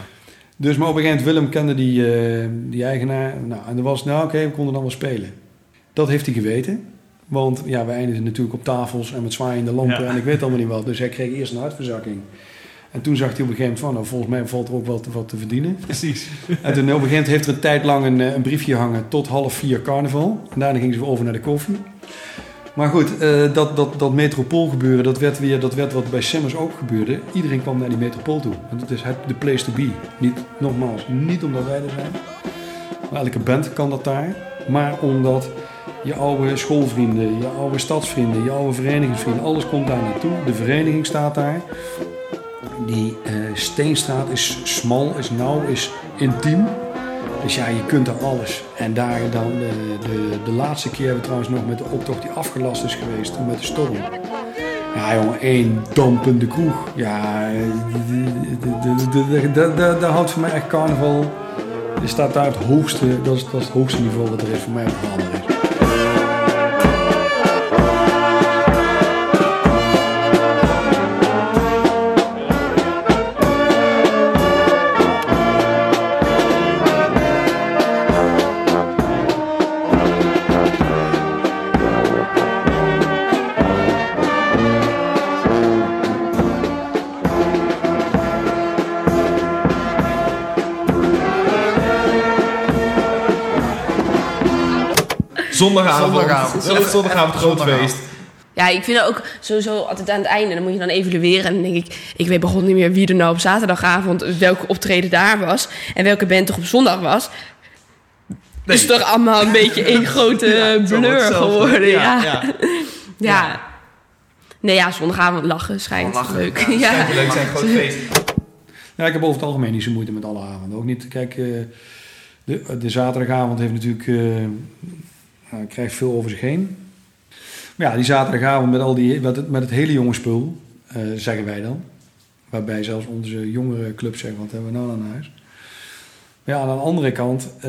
Dus maar op een gegeven moment, Willem kende die, uh, die eigenaar. Nou, en er was, nou oké, okay, we konden dan wel spelen. Dat heeft hij geweten. Want ja, we eindigden natuurlijk op tafels en met zwaaiende lampen ja. en ik weet allemaal niet wat. Dus hij kreeg eerst een hartverzakking. En toen zag hij op een gegeven moment van, nou, volgens mij valt er ook wel te, wat te verdienen. Precies. En toen op een gegeven moment heeft er een tijd lang een, een briefje hangen tot half vier carnaval. En daarna gingen ze weer over naar de koffie. Maar goed, uh, dat, dat, dat metropool gebeuren, dat werd, weer, dat werd wat bij Simmers ook gebeurde. Iedereen kwam naar die metropool toe. Want dat is de place to be. Niet, nogmaals, niet omdat wij er zijn. Maar elke band kan dat daar. Maar omdat je oude schoolvrienden, je oude stadsvrienden, je oude verenigingsvrienden, alles komt daar naartoe. De vereniging staat daar. Die uh, Steenstraat is smal, is nauw, is intiem. Dus ja, je kunt daar alles. En daar dan de, de, de laatste keer trouwens nog met de optocht die afgelast is geweest, toen met de storm. Ja jongen, één dampende kroeg. Ja, dat houdt voor mij echt carnaval. Je staat daar het hoogste, dat is, dat is het hoogste niveau wat er is voor mij op veranderd is. Zondagavond. Zondagavond. Zondagavond. Zondagavond, groot Zondagavond. Feest. Ja, ik vind dat ook sowieso altijd aan het einde. Dan moet je dan evalueren. En dan denk ik, ik weet bijvoorbeeld niet meer wie er nou op zaterdagavond welke optreden daar was. En welke band toch op zondag was. Nee. Dus toch allemaal een beetje één grote ja, blur geworden. Ja, ja. Ja. Ja. Ja. Nee, ja, zondagavond lachen schijnt lachen, leuk. Ja, ja. Schijnt leuk zijn, groot feest. Ja, ik heb over het algemeen niet zo moeite met alle avonden. Ook niet, kijk, de, de zaterdagavond heeft natuurlijk... Uh, Nou, krijgt veel over zich heen. Maar ja, die zaterdagavond met, al die, met, het, met het hele jonge spul, uh, zeggen wij dan. Waarbij zelfs onze jongere club zeggen, wat hebben we nou aan huis? Maar ja, aan de andere kant, uh,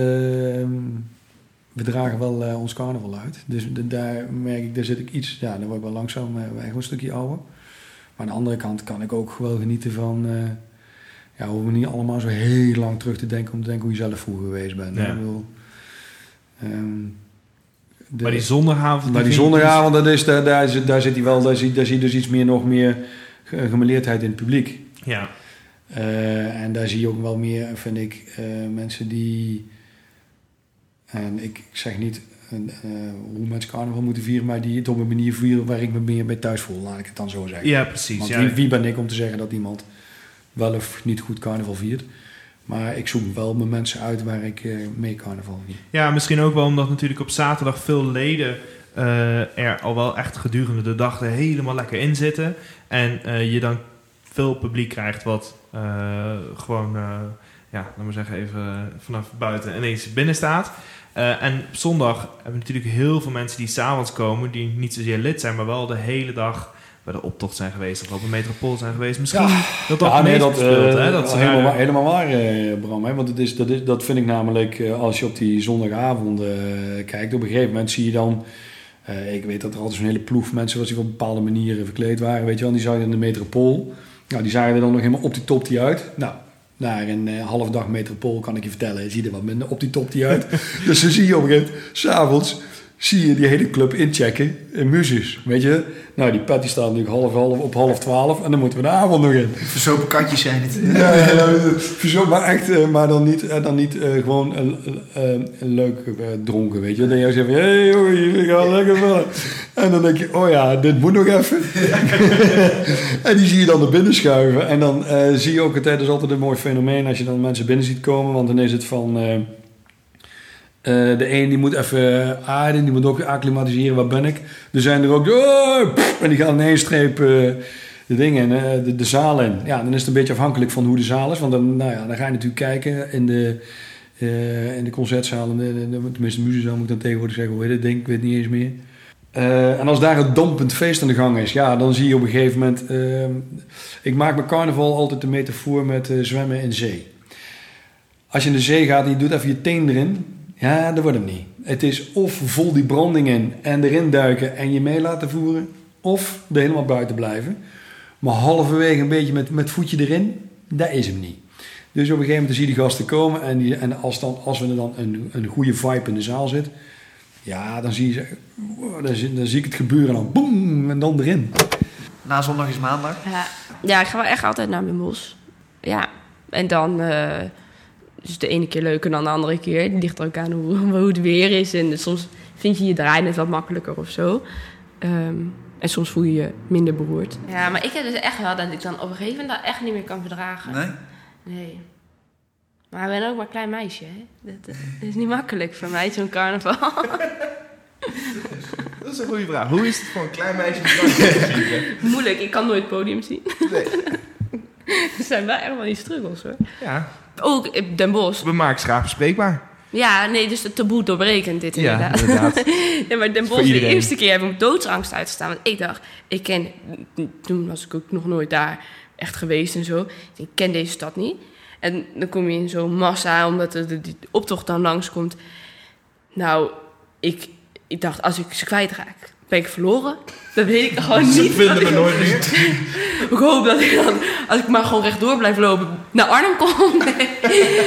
we dragen wel uh, ons carnaval uit. Dus de, daar merk ik, daar zit ik iets, ja, daar word ik wel langzaam, uh, gewoon een stukje ouder. Maar aan de andere kant kan ik ook wel genieten van... Uh, ja, we hoeven niet allemaal zo heel lang terug te denken om te denken hoe je zelf vroeger geweest bent. Ja. Ik bedoel, um, De, maar die zondagavond... Maar die zondagavond, dat is, daar, daar, daar zit hij wel... Daar zie, daar zie je dus iets meer, nog meer gemeleerdheid in het publiek. Ja. Uh, en daar zie je ook wel meer, vind ik, uh, mensen die... En ik zeg niet uh, hoe mensen carnaval moeten vieren... maar die het op een manier vieren waar ik me meer bij thuis voel. Laat ik het dan zo zeggen. Ja, precies. Want ja. Wie, wie ben ik om te zeggen dat iemand wel of niet goed carnaval viert... Maar ik zoek wel mijn mensen uit waar ik uh, mee carnaval vier. Ja, misschien ook wel omdat natuurlijk op zaterdag veel leden uh, er al wel echt gedurende de dag er helemaal lekker in zitten. En uh, je dan veel publiek krijgt wat uh, gewoon, uh, ja, laten we zeggen even uh, vanaf buiten ineens binnen staat. Uh, en op zondag hebben we natuurlijk heel veel mensen die 's avonds komen, die niet zozeer lid zijn, maar wel de hele dag... bij de optocht zijn geweest, of op een metropool zijn geweest. Misschien ja. dat dat ja, nee, dat, speelt, uh, dat helemaal, waar, helemaal waar, eh, Bram. Hè? Want het is, dat, is, dat vind ik namelijk, als je op die zondagavond eh, kijkt... op een gegeven moment zie je dan... Eh, ik weet dat er altijd zo'n hele ploeg mensen was... die op bepaalde manieren verkleed waren, weet je wel. Die zagen in de metropool. Nou, die zagen er dan nog helemaal op die top die uit. Nou, naar een eh, half dag metropool kan ik je vertellen... zie je er wat minder op die top die uit. Dus dan zie je op een gegeven moment, s'avonds... zie je die hele club inchecken in Muzes, weet je? Nou, die pet die staat natuurlijk half half op half twaalf en dan moeten we de avond nog in. Verzopen katjes zijn het. Ja, ja, verzopen, maar echt, maar dan niet, dan niet uh, gewoon uh, uh, leuk uh, dronken, weet je? Dan jij zegt, hé hey, joh, ik ga lekker vallen. En dan denk je, oh ja, dit moet nog even. En die zie je dan naar binnen schuiven en dan uh, zie je ook, het is altijd een mooi fenomeen als je dan mensen binnen ziet komen, want dan is het van... Uh, Uh, de een die moet even aarden, die moet ook acclimatiseren, waar ben ik? Er zijn er ook, oh, pff, en die gaan in één streep uh, de dingen, uh, de, de zaal in. Ja, dan is het een beetje afhankelijk van hoe de zaal is, want dan, nou ja, dan ga je natuurlijk kijken in de, uh, in de concertzaal, in de, de, tenminste de muziekzaal moet ik dan tegenwoordig zeggen, hoe heet het ding, ik weet niet eens meer. Uh, en als daar het dampend feest aan de gang is, ja, dan zie je op een gegeven moment, uh, ik maak mijn carnaval altijd de metafoor met uh, zwemmen in zee. Als je in de zee gaat en je doet even je teen erin, ja, dat wordt hem niet. Het is of vol die branding in en erin duiken en je mee laten voeren... of er helemaal buiten blijven. Maar halverwege een beetje met, met voetje erin, dat is hem niet. Dus op een gegeven moment zie je die gasten komen... en, die, en als, dan, als er dan een, een goede vibe in de zaal zit... ja, dan zie, je, dan zie, dan zie ik het gebeuren en dan boem, en dan erin. Na zondag is maandag. Ja, ja, ik ga wel echt altijd naar mijn bos. Ja, en dan... Uh... Dus de ene keer leuker dan de andere keer. Het ligt ook aan hoe, hoe het weer is. En soms vind je je draai net wat makkelijker of zo. Um, en soms voel je je minder beroerd. Ja, maar ik heb dus echt wel dat ik dan op een gegeven moment dat echt niet meer kan verdragen. Nee? Nee. Maar ik ben ook maar een klein meisje, hè. Dat, dat is niet makkelijk voor mij, zo'n carnaval. Dat is een goede vraag. Hoe is het voor een klein meisje om carnaval te zien? Moeilijk, ik kan nooit het podium zien. Nee. Dat zijn wel echt wel die struggles, hoor. Ja. Ook Den Bosch. We maken schaap bespreekbaar. Ja, nee, dus het taboe doorbrekend dit inderdaad. Ja, inderdaad. Ja, maar Den Bosch, de eerste keer heb ik doodsangst uitgestaan. Want ik dacht, ik ken... Toen was ik ook nog nooit daar echt geweest en zo. Ik ken deze stad niet. En dan kom je in zo'n massa, omdat de optocht dan langskomt. Nou, ik, ik dacht, als ik ze kwijtraak... Ben ik verloren? Dat weet ik gewoon niet. Ze vinden me nooit meer. Ik hoop dat ik dan, als ik maar gewoon rechtdoor blijf lopen, naar Arnhem kom. Nee.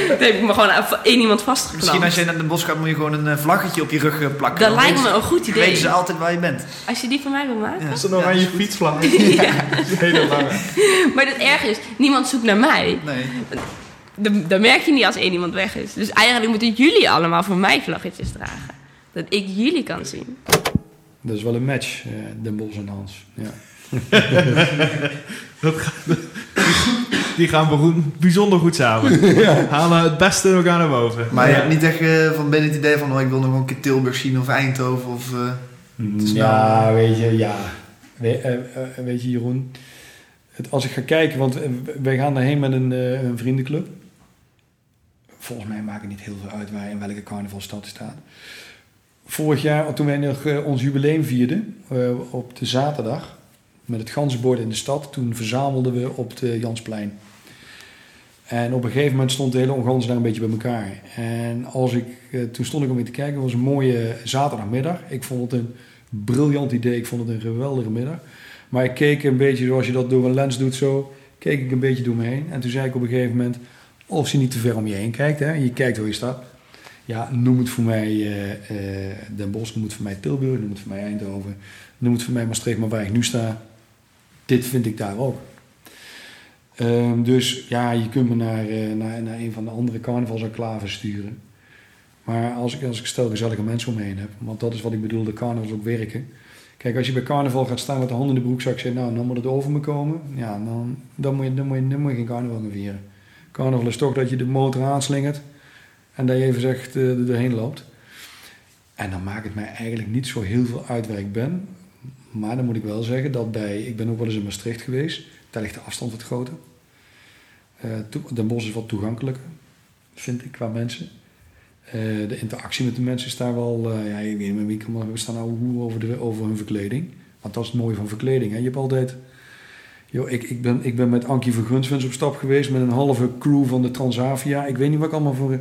Dan heb ik me gewoon één iemand vastgeklampt. Misschien als je naar Den Bosch gaat, moet je gewoon een vlaggetje op je rug plakken. Dat lijkt me een goed idee. Weten ze altijd waar je bent. Als je die van mij wil maken. Ja. Ze nog ja, aan je fietsvlag. Ja. Ja. Hele lange. Maar het erge is, niemand zoekt naar mij. Nee. Dat, dat merk je niet als één iemand weg is. Dus eigenlijk moeten jullie allemaal voor mij vlaggetjes dragen. Dat ik jullie kan zien. Dat is wel een match, uh, Den Bosch en Hans. Ja. dat gaat, die gaan beroemd, bijzonder goed samen. Ja. Halen het beste elkaar naar boven. Maar je ja. hebt niet echt uh, van binnen het idee van... Oh, ik wil nog wel een keer Tilburg zien of Eindhoven of... Uh, ja, nou... weet je, ja. We, uh, uh, weet je, Jeroen. Het, als ik ga kijken, want uh, wij gaan daarheen met een, uh, een vriendenclub. Volgens mij maakt het niet heel veel uit waar in welke carnavalstad je staat. Vorig jaar, toen wij nog uh, ons jubileum vierden, uh, op de zaterdag, met het ganzenbord in de stad, toen verzamelden we op de Jansplein. En op een gegeven moment stond de hele Onganzen daar een beetje bij elkaar. En als ik, uh, toen stond ik om in te kijken, het was een mooie zaterdagmiddag. Ik vond het een briljant idee, ik vond het een geweldige middag. Maar ik keek een beetje, zoals je dat door een lens doet zo, keek ik een beetje door me heen. En toen zei ik op een gegeven moment, als je niet te ver om je heen kijkt, hè, je kijkt hoe je staat. Ja, noem het voor mij uh, uh, Den Bosch, noem het voor mij Tilburg, noem het voor mij Eindhoven, noem het voor mij Maastricht, maar waar ik nu sta, dit vind ik daar ook. Um, dus ja, je kunt me naar, uh, naar, naar een van de andere carnavalsenclaves sturen. Maar als ik, als ik stel gezellige mensen om me heen heb, want dat is wat ik bedoel, de carnavals ook werken. Kijk, als je bij carnaval gaat staan met de handen in de broekzak en zegt, nou, dan moet het over me komen, ja, dan, dan, moet, je, dan, moet, je, dan moet je geen carnaval gaan vieren. Carnaval is toch dat je de motor aanslingert. En dat je even zegt, uh, er doorheen loopt. En dan maakt het mij eigenlijk niet zo heel veel uit waar ik ben. Maar dan moet ik wel zeggen dat bij... Ik ben ook wel eens in Maastricht geweest. Daar ligt de afstand wat groter. Uh, Den Bosch is wat toegankelijker, vind ik, qua mensen. Uh, de interactie met de mensen is daar wel... Uh, ja, ik weet niet meer wie, we staan nou hoe over, de, over hun verkleding. Want dat is het mooie van verkleding. Hè? Je hebt altijd... Yo, ik, ik, ben, ik ben met Ankie van Gunsvens op stap geweest... met een halve crew van de Transavia. Ik weet niet wat ik allemaal voor...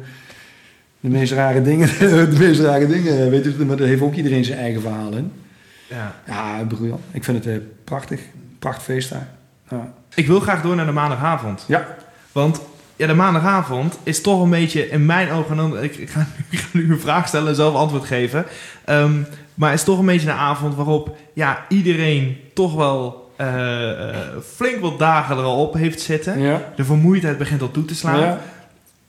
De meest rare dingen, de meest rare dingen, weet je, maar daar heeft ook iedereen zijn eigen verhaal in. Ja, ja, briljant. Ik vind het prachtig, prachtfeest daar. Ja. Ik wil graag door naar de maandagavond. Ja. Want ja, de maandagavond is toch een beetje in mijn ogen, ik, ik, ga, ik ga nu een vraag stellen en zelf antwoord geven, um, maar het is toch een beetje een avond waarop ja, iedereen toch wel... Uh, flink wat dagen er al op heeft zitten. Ja. De vermoeidheid begint al toe te slaan. Ja.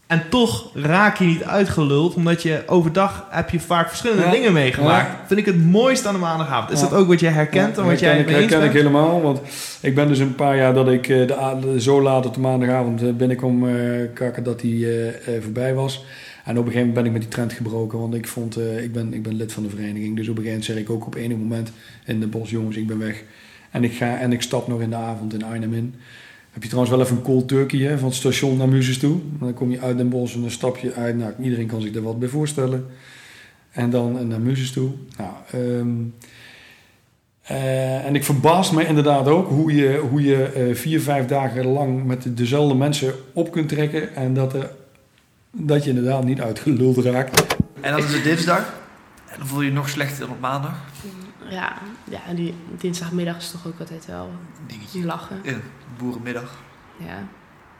En toch raak je niet uitgeluld, omdat je overdag heb je vaak verschillende ja. dingen meegemaakt. Ja. Vind ik het mooiste aan de maandagavond. Is ja. dat ook wat jij herkent? Ja. En wat jij ik, herken ik helemaal, want ik ben dus een paar jaar dat ik de, zo laat op de maandagavond binnenkom uh, kakken dat die uh, uh, voorbij was. En op een gegeven moment ben ik met die trend gebroken, want ik, vond, uh, ik, ben, ik ben lid van de vereniging. Dus op een gegeven moment zeg ik ook op enig moment in de bos, jongens, ik ben weg. En ik, ga, en ik stap nog in de avond in Arnhem in. Heb je trouwens wel even een cold turkey hè, van het station naar Muzes toe. Dan kom je uit Den Bosch en dan stap je uit. Nou, iedereen kan zich daar wat bij voorstellen. En dan naar Muzes toe. Nou, um, uh, en ik verbaas me inderdaad ook hoe je, hoe je uh, vier, vijf dagen lang met de, dezelfde mensen op kunt trekken. En dat, uh, dat je inderdaad niet uitgeluld raakt. En dat is de dinsdag. En dan voel je je nog slechter dan op maandag. Ja, ja, die dinsdagmiddag is toch ook altijd wel dingetje. Lachen. Ja, boerenmiddag. Ja.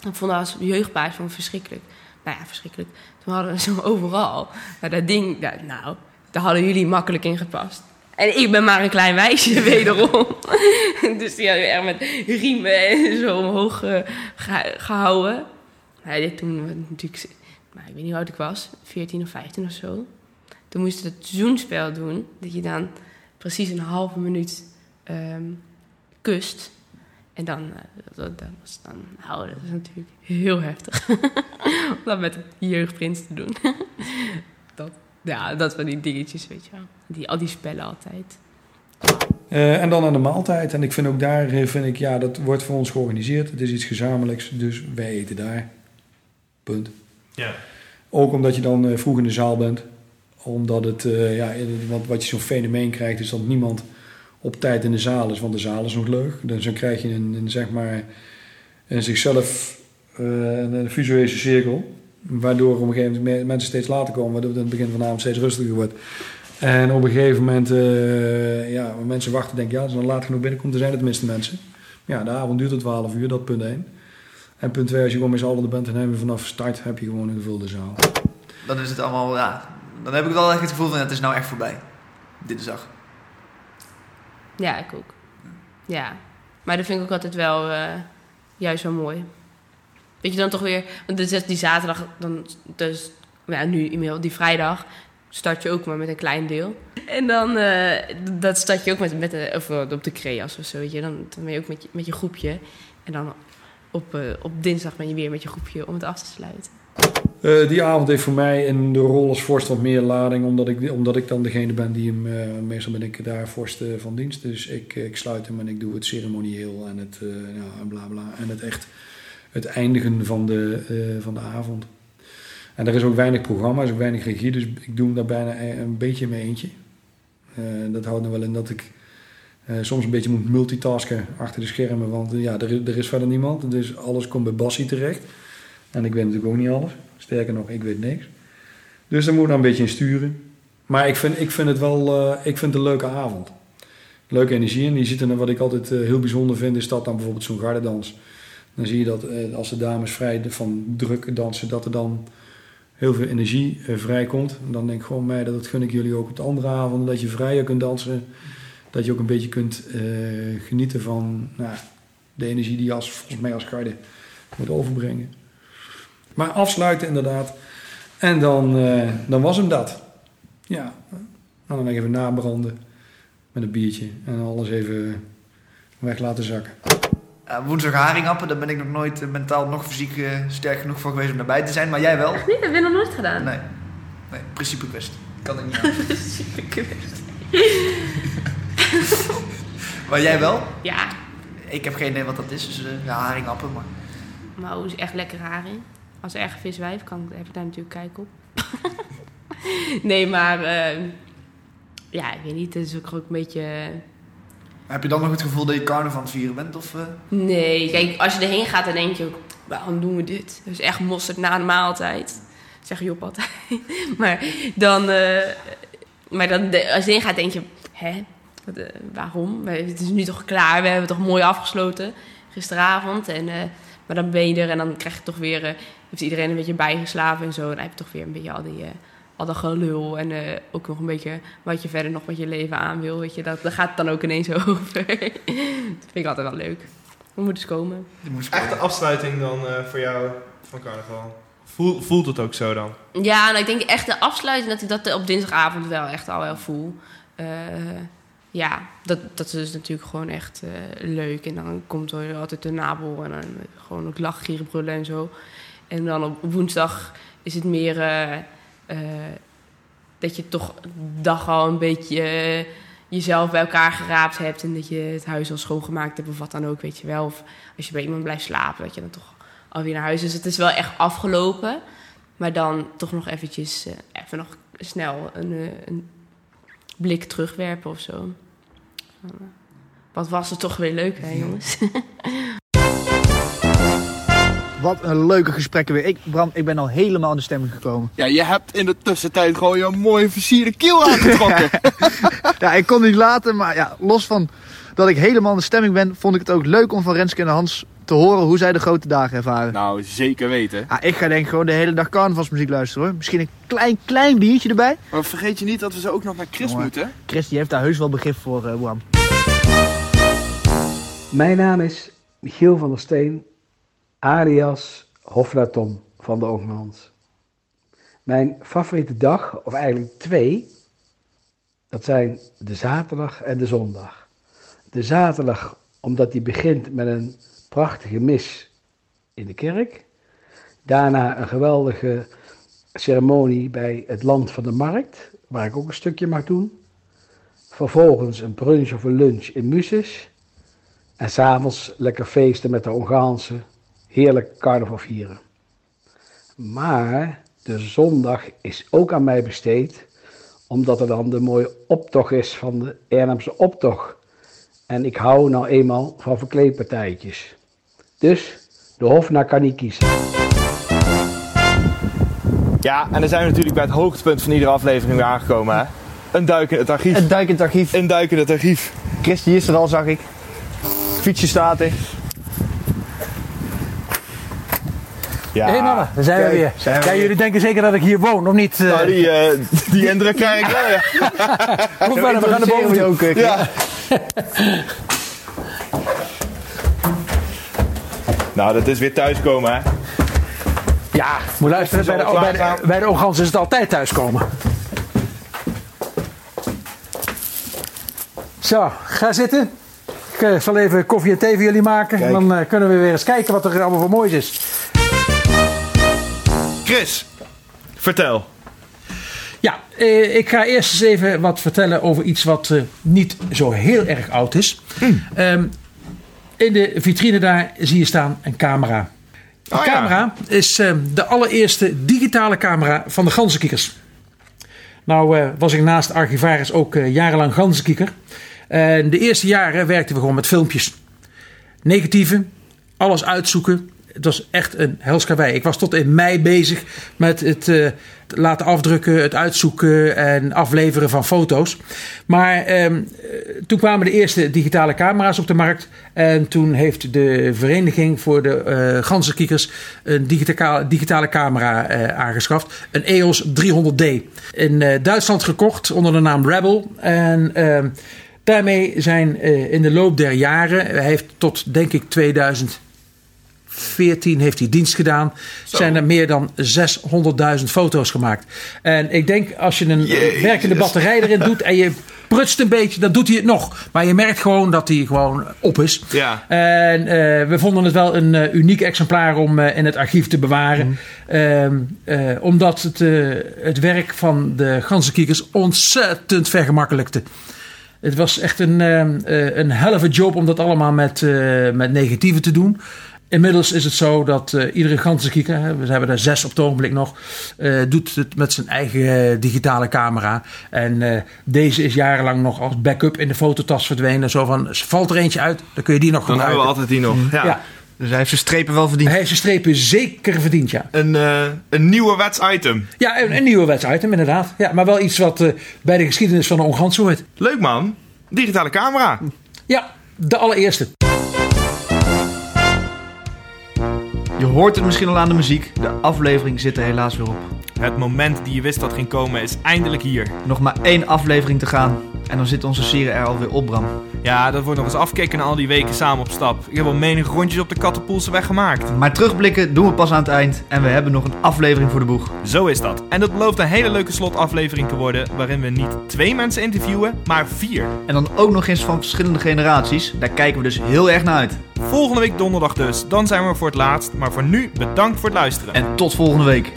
Ik vond dat als jeugdbaas vond ik verschrikkelijk. Nou ja, verschrikkelijk. Toen hadden we zo overal. Nou, dat ding, dat, nou, daar hadden jullie makkelijk in gepast. En ik ben maar een klein meisje, wederom. Dus die hadden we echt met riemen en zo omhoog uh, ge- gehouden. Nou, dit toen natuurlijk... Maar ik weet niet hoe oud ik was. veertien of vijftien of zo. Toen moesten we het zoenspel doen. Dat je dan... precies een halve minuut um, kust. En dan, uh, dat, dat was dan houden. Dat is natuurlijk heel heftig. Om dat met een jeugdprins te doen. dat, ja, dat van die dingetjes, weet je wel. Die, al die spellen altijd. Uh, en dan aan de maaltijd. En ik vind ook daar, vind ik, ja, dat wordt voor ons georganiseerd. Het is iets gezamenlijks, dus wij eten daar. Punt. Ja. Ook omdat je dan uh, vroeg in de zaal bent. Omdat het, uh, ja, want wat je zo'n fenomeen krijgt is dat niemand op tijd in de zaal is. Want de zaal is nog leuk. Dus dan krijg je een, een zeg maar, een zichzelf, uh, een visuele cirkel. Waardoor op een gegeven moment mensen steeds later komen. Waardoor het in het begin van de avond steeds rustiger wordt. En op een gegeven moment, uh, ja, mensen wachten, denk ja, als het dan laat genoeg binnenkomt, dan zijn het tenminste mensen. Ja, de avond duurt tot twaalf uur, dat punt één. En punt twee, als je gewoon met z'n allen er bent en hebben we vanaf start, heb je gewoon een gevulde zaal. Dan is het allemaal, ja, dan heb ik wel echt het gevoel van, het is nou echt voorbij. Dit is echt. Ja, ik ook. Ja, maar dat vind ik ook altijd wel, uh, juist wel mooi. Weet je dan toch weer, want dus die zaterdag, dan, dus, ja, nu e-mail, die vrijdag start je ook maar met een klein deel. En dan uh, dat start je ook met, met de, of op de creas of zo, weet je. Dan, dan ben je ook met je, met je groepje. En dan op, uh, op dinsdag ben je weer met je groepje om het af te sluiten. Uh, die avond heeft voor mij in de rol als vorst wat meer lading. Omdat ik, omdat ik dan degene ben die hem... Uh, meestal ben ik daar vorst uh, van dienst. Dus ik, ik sluit hem en ik doe het ceremonieel en het uh, ja, bla bla. En het echt het eindigen van de, uh, van de avond. En er is ook weinig programma, er is ook weinig regie, dus ik doe hem daar bijna een beetje in mijn eentje. Uh, dat houdt nog wel in dat ik uh, soms een beetje moet multitasken achter de schermen, want uh, ja, er, er is verder niemand. Dus alles komt bij Bassie terecht. En ik weet natuurlijk ook niet alles. Sterker nog, ik weet niks. Dus daar moet ik nou een beetje in sturen. Maar ik vind, ik vind het wel, uh, ik vind het een leuke avond. Leuke energie. En je ziet er, wat ik altijd uh, heel bijzonder vind, is dat dan bijvoorbeeld zo'n gardedans. Dan zie je dat uh, als de dames vrij van druk dansen, dat er dan heel veel energie eh, vrijkomt. En dan denk ik gewoon, meiden, dat gun ik jullie ook op de andere avond. Dat je vrijer kunt dansen. Dat je ook een beetje kunt eh, genieten van nou, de energie die je als, volgens mij als garde moet overbrengen. Maar afsluiten inderdaad. En dan, eh, dan was hem dat. Ja, en dan even nabranden met een biertje. En alles even weg laten zakken. Uh, woensdag haringappen, daar ben ik nog nooit uh, mentaal nog fysiek uh, sterk genoeg voor geweest om daarbij te zijn, maar jij wel? Echt niet, dat heb ik nog nooit gedaan. Nee, nee, principe kwestie. Kan ik niet aan. Principe kwestie. Maar jij wel? Ja. Ik heb geen idee wat dat is, dus uh, ja, haringappen, maar... Maar hoe is echt lekker haring? Als er echt viswijf kan, heb ik daar natuurlijk kijk op. Nee, maar... Uh, ja, ik weet niet, het is ook een beetje... Uh, Heb je dan nog het gevoel dat je carnaval aan het vieren bent? Of, uh... Nee, kijk, als je erheen gaat, dan denk je ook, waarom doen we dit? Dat is echt mosterd na de maaltijd. Dat zeg Job altijd. maar dan, uh, maar dan, als je erheen gaat, denk je, hè, wat, uh, waarom? Het is nu toch klaar, we hebben het toch mooi afgesloten gisteravond. En, uh, maar dan ben je er en dan krijg je toch weer, uh, heeft iedereen een beetje bijgeslapen en zo. En dan heb je toch weer een beetje al die... Uh, al dat gelul en uh, ook nog een beetje wat je verder nog met je leven aan wil. Weet je, dat, dat gaat het dan ook ineens over. Dat vind ik altijd wel leuk. We moeten eens komen. Echt de afsluiting dan uh, voor jou van carnaval? Voel, voelt het ook zo dan? Ja, nou, ik denk echt de afsluiting dat ik dat op dinsdagavond wel echt al wel voel. Uh, ja, dat, dat is dus natuurlijk gewoon echt uh, leuk. En dan komt er altijd de nabel en dan gewoon ook lachen, gieren, brullen en zo. En dan op woensdag is het meer... Uh, Uh, dat je toch de dag al een beetje uh, jezelf bij elkaar geraapt hebt... en dat je het huis al schoongemaakt hebt of wat dan ook, weet je wel. Of als je bij iemand blijft slapen, dat je dan toch alweer naar huis is. Dus het is wel echt afgelopen. Maar dan toch nog eventjes, uh, even nog snel een, uh, een blik terugwerpen of zo. Uh, wat was het toch weer leuk, hè, jongens? Wat een leuke gesprekken weer. Ik, Bram, ik ben al helemaal in de stemming gekomen. Ja, je hebt in de tussentijd gewoon je mooie versierde kiel aangetrokken. Ja, ik kon niet laten, maar ja, los van dat ik helemaal in de stemming ben... vond ik het ook leuk om van Renske en Hans te horen hoe zij de grote dagen ervaren. Nou, zeker weten. Ja, ik ga denk ik gewoon de hele dag carnavalsmuziek luisteren, hoor. Misschien een klein, klein biertje erbij. Maar vergeet je niet dat we zo ook nog naar Chris oh, moeten. Chris, die heeft daar heus wel begrip voor, uh, Bram. Mijn naam is Michiel van der Steen... alias Hofratom van de Onganzen. Mijn favoriete dag, of eigenlijk twee, dat zijn de zaterdag en de zondag. De zaterdag omdat die begint met een prachtige mis in de kerk. Daarna een geweldige ceremonie bij het Land van de Markt, waar ik ook een stukje mag doen. Vervolgens een brunch of een lunch in Muzes. En s'avonds lekker feesten met de Onganzen. Heerlijk carnaval vieren. Maar de zondag is ook aan mij besteed, omdat er dan de mooie optocht is van de Arnhemse optocht. En ik hou nou eenmaal van verkleedpartijtjes. Dus de Hofna kan niet kiezen. Ja, en dan zijn we natuurlijk bij het hoogtepunt van iedere aflevering weer aangekomen, hè? Een duik in het archief. Een duik in het archief. Een duik in het archief. Chris, die is er al, zag ik. Het fietsje staat er. Ja. Hé hey mama, daar zijn Kijk, we weer. Zijn we ja, weer. Jullie denken zeker dat ik hier woon, of niet? Nou, die, uh, die indruk krijg ik wel, ja. Kom verder, we gaan naar boven ook. Uh, ja. Nou, dat is weer thuiskomen, hè? Ja, moet luisteren, bij de, bij, de, bij de Onganzen is het altijd thuiskomen. Zo, ga zitten. Ik zal even koffie en thee voor jullie maken. Kijk. Dan uh, kunnen we weer eens kijken wat er allemaal voor moois is. Chris, vertel. Ja, eh, ik ga eerst eens even wat vertellen over iets wat eh, niet zo heel erg oud is. Mm. Um, in de vitrine daar zie je staan een camera. De oh, camera ja. is um, de allereerste digitale camera van de ganzenkiekers. Nou uh, was ik naast archivaris ook uh, jarenlang ganzenkieker. Uh, de eerste jaren werkten we gewoon met filmpjes. Negatieven, alles uitzoeken. Het was echt een helskawei. Ik was tot in mei bezig met het uh, laten afdrukken, het uitzoeken en afleveren van foto's. Maar um, toen kwamen de eerste digitale camera's op de markt. En toen heeft de Vereniging voor de uh, Ganzenkiekers een digitale, digitale camera uh, aangeschaft. Een E O S driehonderd D. In uh, Duitsland gekocht onder de naam Rebel. En... Uh, Daarmee zijn uh, in de loop der jaren, hij heeft tot denk ik tweeduizend veertien heeft hij dienst gedaan, Zo. zijn er meer dan zeshonderdduizend foto's gemaakt. En ik denk als je een Jezus. werkende batterij erin doet en je prutst een beetje, dan doet hij het nog. Maar je merkt gewoon dat hij gewoon op is. Ja. En uh, we vonden het wel een uh, uniek exemplaar om uh, in het archief te bewaren. Mm. Uh, uh, omdat het, uh, het werk van de ganzenkiekers ontzettend vergemakkelijkte. Het was echt een, een helve job om dat allemaal met, met negatieven te doen. Inmiddels is het zo dat iedere ganzenkieker, we hebben er zes op het ogenblik nog, doet het met zijn eigen digitale camera. En deze is jarenlang nog als backup in de fototas verdwenen. Zo van, valt er eentje uit, dan kun je die nog gebruiken. Dan hebben we altijd die nog, ja. ja. Dus hij heeft zijn strepen wel verdiend. Hij heeft zijn strepen zeker verdiend, ja. Een, uh, een nieuwerwets item. Ja, een, een nieuwerwets item, inderdaad. Ja, maar wel iets wat uh, bij de geschiedenis van de Onganzen hoort. Leuk, man. Digitale camera. Ja, de allereerste. Je hoort het misschien al aan de muziek. De aflevering zit er helaas weer op. Het moment die je wist dat ging komen is eindelijk hier. Nog maar één aflevering te gaan. En dan zit onze serie er alweer op, Bram. Ja, dat wordt nog eens afkicken na al die weken samen op stap. Ik heb al menige rondjes op de Kattenpoelse weg gemaakt. Maar terugblikken doen we pas aan het eind. En we hebben nog een aflevering voor de boeg. Zo is dat. En dat belooft een hele leuke slotaflevering te worden. Waarin we niet twee mensen interviewen, maar vier. En dan ook nog eens van verschillende generaties. Daar kijken we dus heel erg naar uit. Volgende week donderdag dus. Dan zijn we er voor het laatst. Maar voor nu, bedankt voor het luisteren. En tot volgende week.